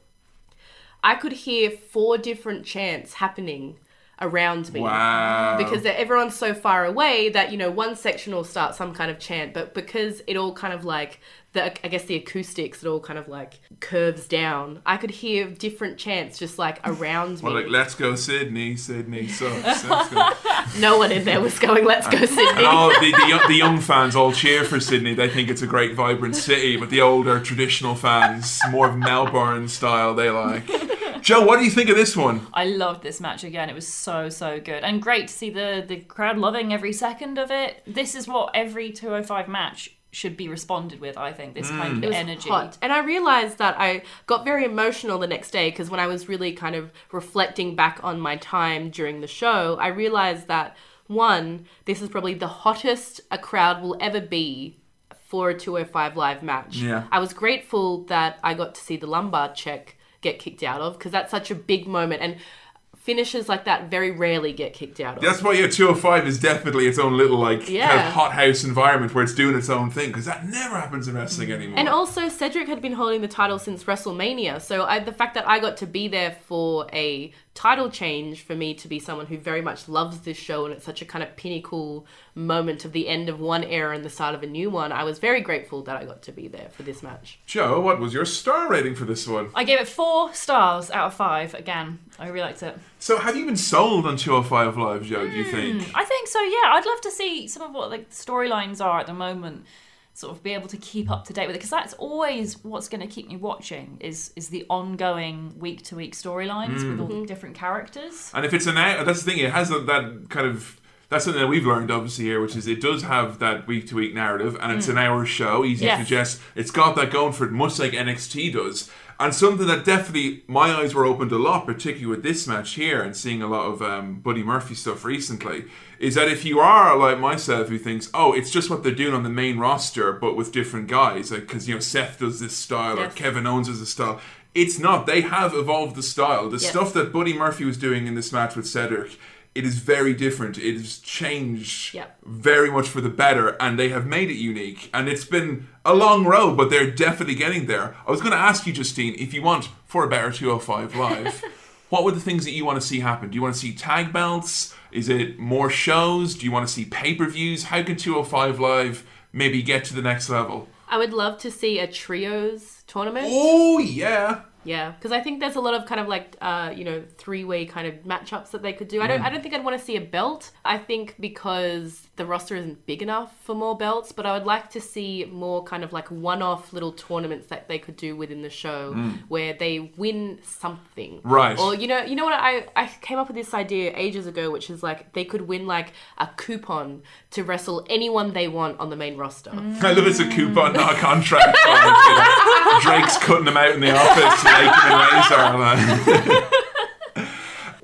I could hear 4 different chants happening around me. Wow. Because everyone's so far away that, one section will start some kind of chant. But because it all kind of like, the acoustics, it all kind of like curves down. I could hear different chants just like around me. Well, like, let's go Sydney, Sydney sucks. No one in there was going, let's go Sydney. And all the young fans all cheer for Sydney. They think it's a great, vibrant city. But the older, traditional fans, more of Melbourne style, they like. Joe, what do you think of this one? I loved this match again. It was so, so good. And great to see the crowd loving every second of it. This is what every 205 match should be responded with, I think, this kind of energy. Hot. And I realized that I got very emotional the next day, because when I was really kind of reflecting back on my time during the show, I realized that, one, this is probably the hottest a crowd will ever be for a 205 Live match. Yeah. I was grateful that I got to see the lumbar check get kicked out of, because that's such a big moment, and finishes like that very rarely get kicked out of. That's why your 205 is definitely its own little, like, kind of hothouse environment where it's doing its own thing, because that never happens in wrestling anymore. And also, Cedric had been holding the title since WrestleMania, so the fact that I got to be there for a title change, for me to be someone who very much loves this show, and it's such a kind of pinnacle moment of the end of one era and the start of a new one, I was very grateful that I got to be there for this match. Joe, what was your star rating for this one? I gave it 4 stars out of 5 again. I really liked it. So have you been sold on 205 Live, Joe, do you think? I think so, yeah. I'd love to see some of what the storylines are at the moment, sort of be able to keep up to date with it, because that's always what's going to keep me watching is the ongoing week to week storylines with all the different characters. And if it's an hour, that's the thing, it has that kind of, that's something that we've learned obviously here, which is it does have that week to week narrative, and it's an hour show, easy to digest. It's got that going for it, much like NXT does. And something that definitely my eyes were opened a lot, particularly with this match here and seeing a lot of Buddy Murphy stuff recently, is that if you are like myself who thinks, oh, it's just what they're doing on the main roster but with different guys, because like, you know, Seth does this style or Kevin Owens does this style, it's not. They have evolved the style. The stuff that Buddy Murphy was doing in this match with Cedric, it is very different. It has changed very much for the better, and they have made it unique. And it's been a long road, but they're definitely getting there. I was going to ask you, Justine, if you want for a better 205 Live, what were the things that you want to see happen? Do you want to see tag belts? Is it more shows? Do you want to see pay-per-views? How can 205 Live maybe get to the next level? I would love to see a trios tournament. Oh, yeah. Yeah, because I think there's a lot of kind of like, you know, 3-way kind of matchups that they could do. I don't think I'd want to see a belt. I think because the roster isn't big enough for more belts, but I would like to see more kind of like one-off little tournaments that they could do within the show where they win something. Right. Or, you know what? I came up with this idea ages ago, which is like they could win like a coupon to wrestle anyone they want on the main roster. I love it's a coupon, not a contract. Drake's cutting them out in the office.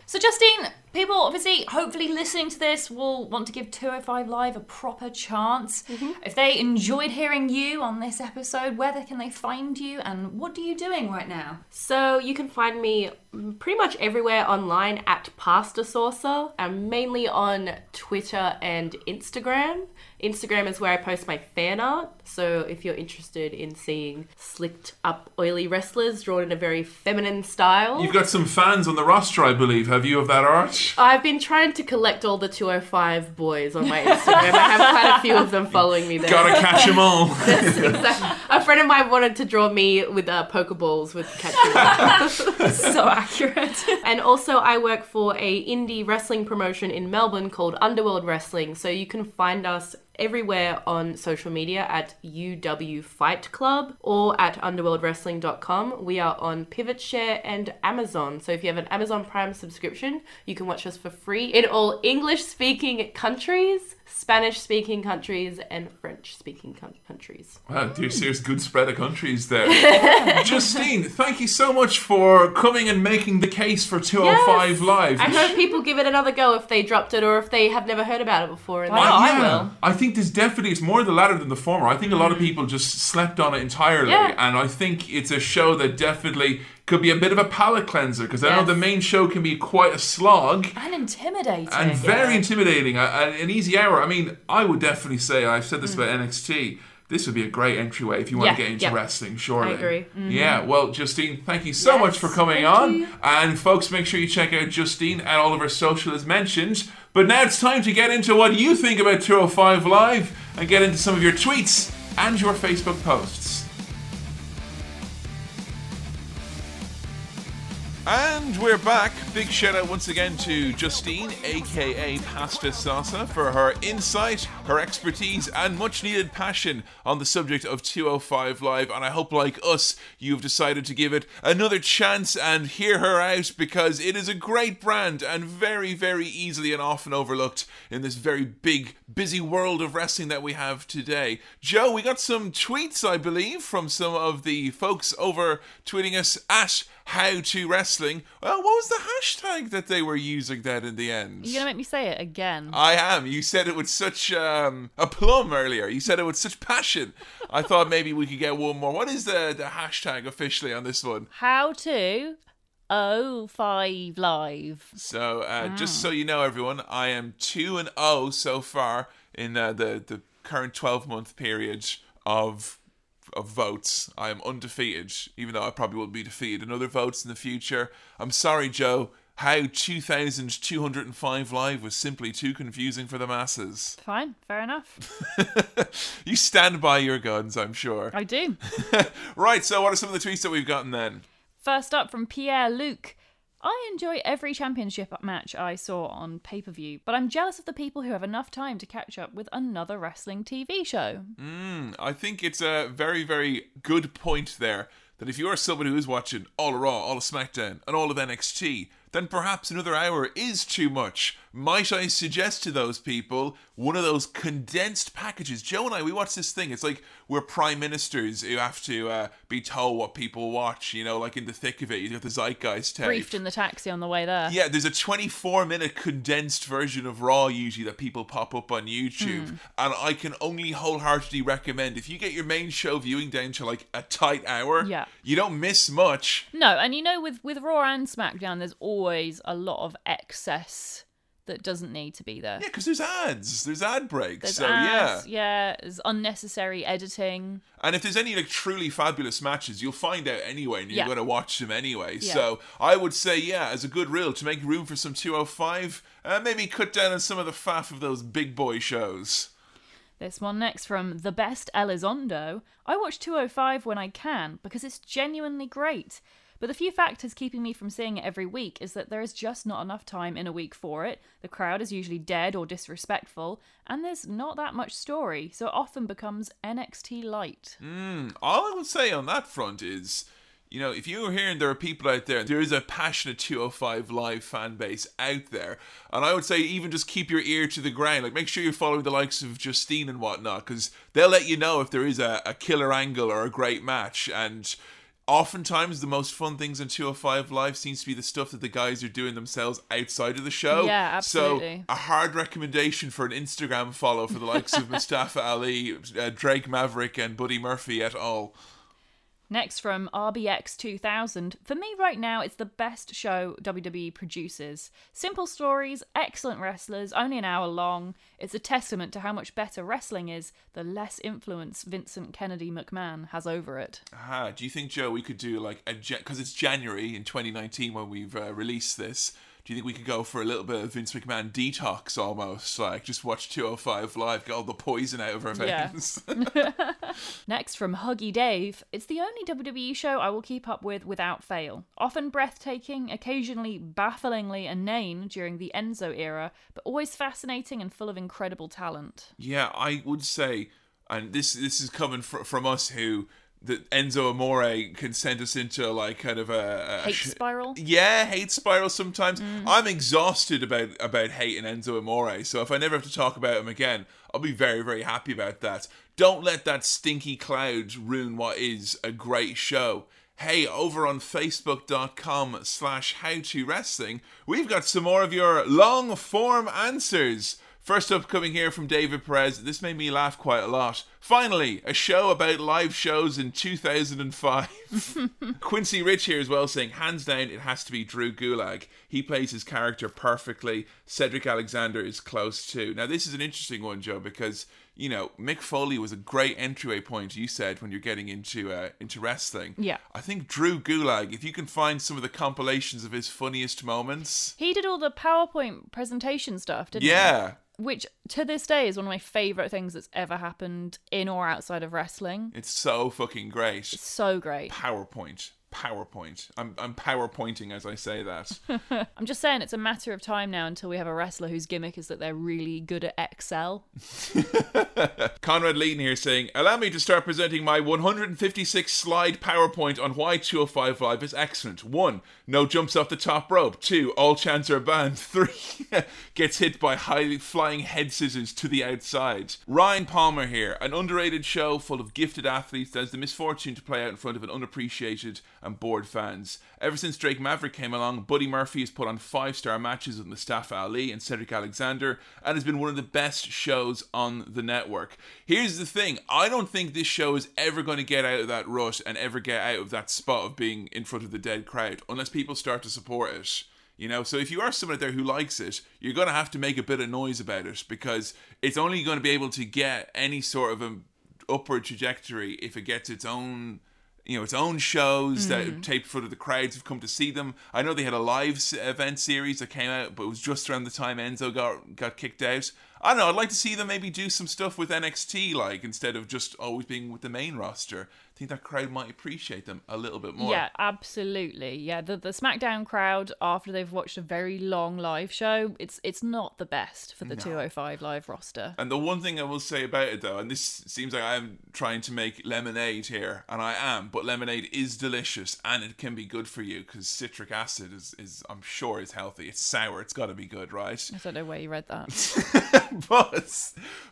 So Justine, people obviously hopefully listening to this will want to give 205 Live a proper chance. If they enjoyed hearing you on this episode, where can they find you and what are you doing right now? So you can find me pretty much everywhere online at Pasta Saucer. I'm mainly on Twitter and Instagram. Instagram is where I post my fan art, so if you're interested in seeing slicked up oily wrestlers drawn in a very feminine style. You've got some fans on the roster, I believe, have you, of that art? I've been trying to collect all the 205 boys on my Instagram. I have quite a few of them following me there. Gotta catch them all. Exactly. A friend of mine wanted to draw me with pokeballs with catching. So accurate. And also I work for a indie wrestling promotion in Melbourne called Underworld Wrestling, so you can find us everywhere on social media at UW Fight Club or at underworldwrestling.com. We are on PivotShare and Amazon. So if you have an Amazon Prime subscription, you can watch us for free in all English-speaking countries, Spanish-speaking countries, and French-speaking countries. Wow, dear, serious good spread of countries there. Justine, thank you so much for coming and making the case for 205 Live. I hope people give it another go if they dropped it or if they have never heard about it before. I will. I think there's definitely, it's more the latter than the former. I think a lot of people just slept on it entirely. Yeah. And I think it's a show that definitely could be a bit of a palate cleanser, because I know the main show can be quite a slog. And intimidating. And very intimidating. An easy hour. I mean, I would definitely say, I've said this about NXT, this would be a great entryway if you want to get into wrestling, surely. I agree. Yeah, well, Justine, thank you so much for coming on. You. And folks, make sure you check out Justine and all of her social as mentioned. But now it's time to get into what you think about 205 Live and get into some of your tweets and your Facebook posts. And we're back. Big shout out once again to Justine, aka Pasta Salsa, for her insight her expertise and much needed passion on the subject of 205 Live, and I hope, like us, you've decided to give it another chance and hear her out, because it is a great brand and very, very easily and often overlooked in this very big, busy world of wrestling that we have today. Joe, we got some tweets, I believe, from some of the folks over tweeting us at HowToWrestling. Well, what was the hashtag that they were using then in the end? You're going to make me say it again. I am. You said it with such aplomb earlier. You said it with such passion. I thought maybe we could get one more. What is the hashtag officially on this one? HowTo05Live. So just so you know, everyone, I am 2-0 so far in the current 12-month period of votes. I am undefeated, even though I probably will be defeated in other votes in the future. I'm sorry, Joe. How 2,205 Live was simply too confusing for the masses. Fine, fair enough. You stand by your guns, I'm sure. I do. Right, so what are some of the tweets that we've gotten then? First up from Pierre Luke. I enjoy every championship match I saw on pay-per-view, but I'm jealous of the people who have enough time to catch up with another wrestling TV show. I think it's a very, very good point there, that if you are someone who is watching all of Raw, all of SmackDown, and all of NXT, then perhaps another hour is too much. Might I suggest to those people one of those condensed packages? Joe and I, we watch this thing. It's like we're prime ministers who have to be told what people watch, you know, like in the thick of it. You've got the Zeitgeist tape. Briefed in the taxi on the way there. Yeah, there's a 24-minute condensed version of Raw usually that people pop up on YouTube. And I can only wholeheartedly recommend, if you get your main show viewing down to like a tight hour, you don't miss much. No, and you know, with Raw and SmackDown, there's always a lot of excess that doesn't need to be there. Yeah, because there's ads. There's ad breaks. Yeah, there's unnecessary editing. And if there's any like truly fabulous matches, you'll find out anyway, and you're going to watch them anyway. Yeah. So I would say, as a good rule, to make room for some 205, maybe cut down on some of the faff of those big boy shows. This one next from The Best Elizondo. I watch 205 when I can because it's genuinely great. But the few factors keeping me from seeing it every week is that there is just not enough time in a week for it, the crowd is usually dead or disrespectful, and there's not that much story, so it often becomes NXT light. All I would say on that front is, you know, if you're hearing there are people out there, there is a passionate 205 Live fan base out there. And I would say even just keep your ear to the ground. Like, make sure you're following the likes of Justine and whatnot, because they'll let you know if there is a killer angle or a great match. And oftentimes, the most fun things on 205 Live seems to be the stuff that the guys are doing themselves outside of the show. Yeah, absolutely. So, a hard recommendation for an Instagram follow for the likes of Mustafa Ali, Drake Maverick, and Buddy Murphy et al. Next from RBX2000. For me right now, it's the best show WWE produces. Simple stories, excellent wrestlers, only an hour long. It's a testament to how much better wrestling is, the less influence Vincent Kennedy McMahon has over it. Do you think, Joe, we could do like because it's January in 2019 when we've released this. Do you think we could go for a little bit of Vince McMahon detox almost? Like, just watch 205 Live, get all the poison out of our veins. Yeah. Next from Huggy Dave. It's the only WWE show I will keep up with without fail. Often breathtaking, occasionally bafflingly inane during the Enzo era, but always fascinating and full of incredible talent. Yeah, I would say, and this is coming from us who... that Enzo Amore can send us into like kind of a hate spiral. Yeah, hate spiral sometimes. I'm exhausted about hating Enzo Amore, so if I never have to talk about him again, I'll be very, very happy about that. Don't let that stinky cloud ruin what is a great show. Hey, over on facebook.com/howtowrestling, we've got some more of your long form answers. First up, coming here from David Perez. This made me laugh quite a lot. Finally, a show about live shows in 2005. Quincy Rich here as well saying, hands down, it has to be Drew Gulak. He plays his character perfectly. Cedric Alexander is close too. Now, this is an interesting one, Joe, because, you know, Mick Foley was a great entryway point, you said, when you're getting into wrestling. Yeah. I think Drew Gulak, if you can find some of the compilations of his funniest moments. He did all the PowerPoint presentation stuff, didn't he? Yeah. Which, to this day, is one of my favourite things that's ever happened in or outside of wrestling. It's so fucking great. It's so great. PowerPoint. PowerPoint. I'm PowerPointing as I say that. I'm just saying it's a matter of time now until we have a wrestler whose gimmick is that they're really good at Excel. Conrad Lean here saying, allow me to start presenting my 156 slide PowerPoint on why 205 Live is excellent. 1. No jumps off the top rope. 2. All chants are banned. 3. Gets hit by highly flying head scissors to the outside. Ryan Palmer here. An underrated show full of gifted athletes that has the misfortune to play out in front of an unappreciated and bored fans. Ever since Drake Maverick came along, Buddy Murphy has put on 5-star matches with Mustafa Ali and Cedric Alexander and has been one of the best shows on the network. Here's the thing, I don't think this show is ever going to get out of that rut and ever get out of that spot of being in front of the dead crowd unless people start to support it. You know, so if you are someone out there who likes it, you're going to have to make a bit of noise about it because it's only going to be able to get any sort of an upward trajectory if it gets its own... you know, its own shows that taped in front of the crowds have come to see them. I know they had a live event series that came out, but it was just around the time Enzo got kicked out. I don't know, I'd like to see them maybe do some stuff with NXT, like, instead of just always being with the main roster. I think that crowd might appreciate them a little bit more. Yeah, absolutely. Yeah, the SmackDown crowd, after they've watched a very long live show, it's not the best for the 205 Live roster. And the one thing I will say about it, though, and this seems like I am trying to make lemonade here, and I am, but lemonade is delicious, and it can be good for you, because citric acid is, I'm sure, is healthy. It's sour, it's got to be good, right? I don't know where you read that.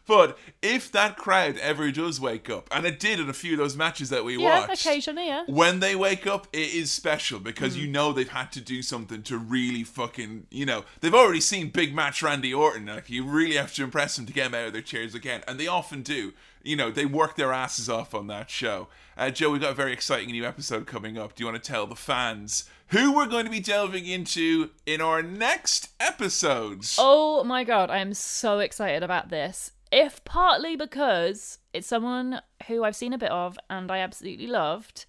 But if that crowd ever does wake up, and it did in a few of those matches that we watched, occasionally, when they wake up, it is special because you know they've had to do something to really fucking, you know, they've already seen big match Randy Orton. Like, you really have to impress them to get them out of their chairs again, and they often do. You know, they work their asses off on that show. Joe, we've got a very exciting new episode coming up. Do you want to tell the fans who we're going to be delving into in our next episodes? Oh my God, I am so excited about this. If partly because it's someone who I've seen a bit of and I absolutely loved.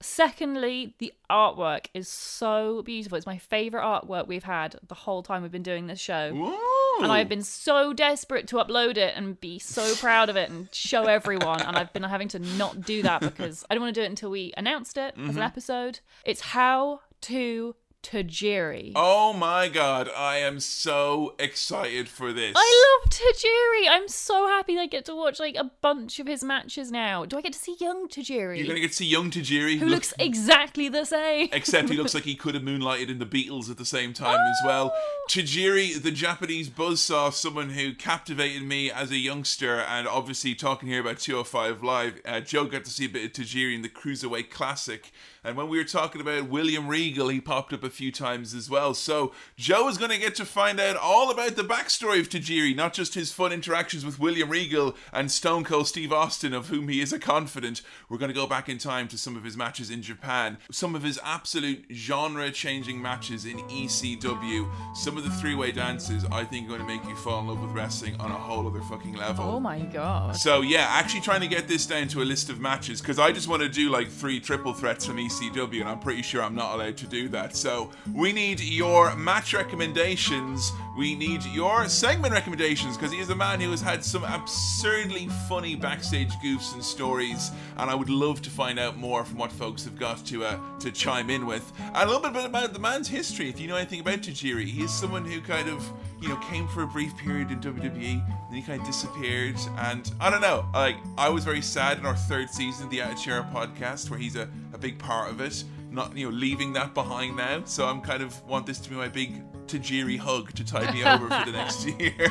Secondly, the artwork is so beautiful. It's my favourite artwork we've had the whole time we've been doing this show. Ooh. And I've been so desperate to upload it and be so proud of it and show everyone. And I've been having to not do that because I don't want to do it until we announced it as an episode. It's How to Tajiri. Oh my God, I am so excited for this. I love Tajiri. I'm so happy I get to watch like a bunch of his matches now. Do I get to see young Tajiri? You're going to get to see young Tajiri. Who looks exactly the same. Except he looks like he could have moonlighted in the Beatles at the same time as well. Tajiri, the Japanese buzzsaw, someone who captivated me as a youngster, and obviously talking here about 205 Live, Joe got to see a bit of Tajiri in the Cruiserweight Classic. And when we were talking about William Regal, he popped up a few times as well. So Joe is going to get to find out all about the backstory of Tajiri, not just his fun interactions with William Regal and Stone Cold Steve Austin, of whom he is a confidant. We're going to go back in time to some of his matches in Japan, some of his absolute genre-changing matches in ECW, some of the three-way dances I think are going to make you fall in love with wrestling on a whole other fucking level. Oh my God. So yeah, actually trying to get this down to a list of matches, because I just want to do like 3 triple threats from ECW. And I'm pretty sure I'm not allowed to do that. So we need your match recommendations. We need your segment recommendations, because he is a man who has had some absurdly funny backstage goofs and stories, and I would love to find out more from what folks have got to chime in with. And a little bit about the man's history. If you know anything about Tajiri, he is someone who kind of, you know, came for a brief period in WWE, then he kind of disappeared, and I don't know, like, I was very sad in our 3rd season of the Attitude Era podcast, where he's a big part of it, not, you know, leaving that behind now, so I'm kind of want this to be my big Tajiri hug to tide me over for the next year.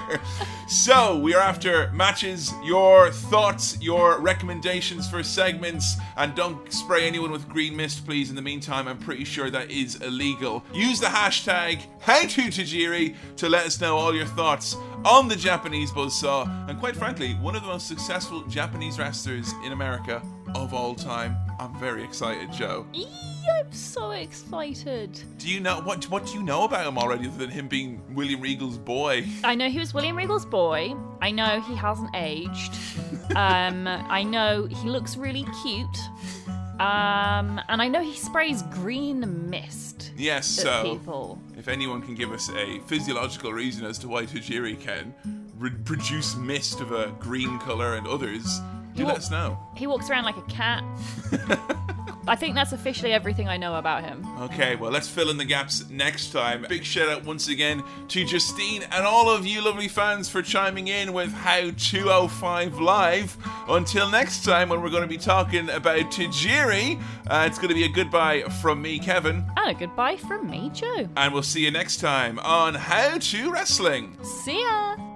So we are after matches, your thoughts, your recommendations for segments, and don't spray anyone with green mist, please. In the meantime, I'm pretty sure that is illegal. Use the hashtag #HowToTajiri to let us know all your thoughts on the Japanese buzzsaw, and quite frankly, one of the most successful Japanese wrestlers in America of all time. I'm very excited, Joe. I'm so excited. Do you know what do you know about him already, other than him being William Regal's boy? I know he was William Regal's boy. I know he hasn't aged. I know he looks really cute. And I know he sprays green mist. Yes, at people. If anyone can give us a physiological reason as to why Tajiri can produce mist of a green colour and others, do let us know. He walks around like a cat. I think that's officially everything I know about him. Okay, well, let's fill in the gaps next time. Big shout out once again to Justine and all of you lovely fans for chiming in with How 205 Live. Until next time, when we're going to be talking about Tajiri, it's going to be a goodbye from me, Kevin. And a goodbye from me, Joe. And we'll see you next time on How to Wrestling. See ya!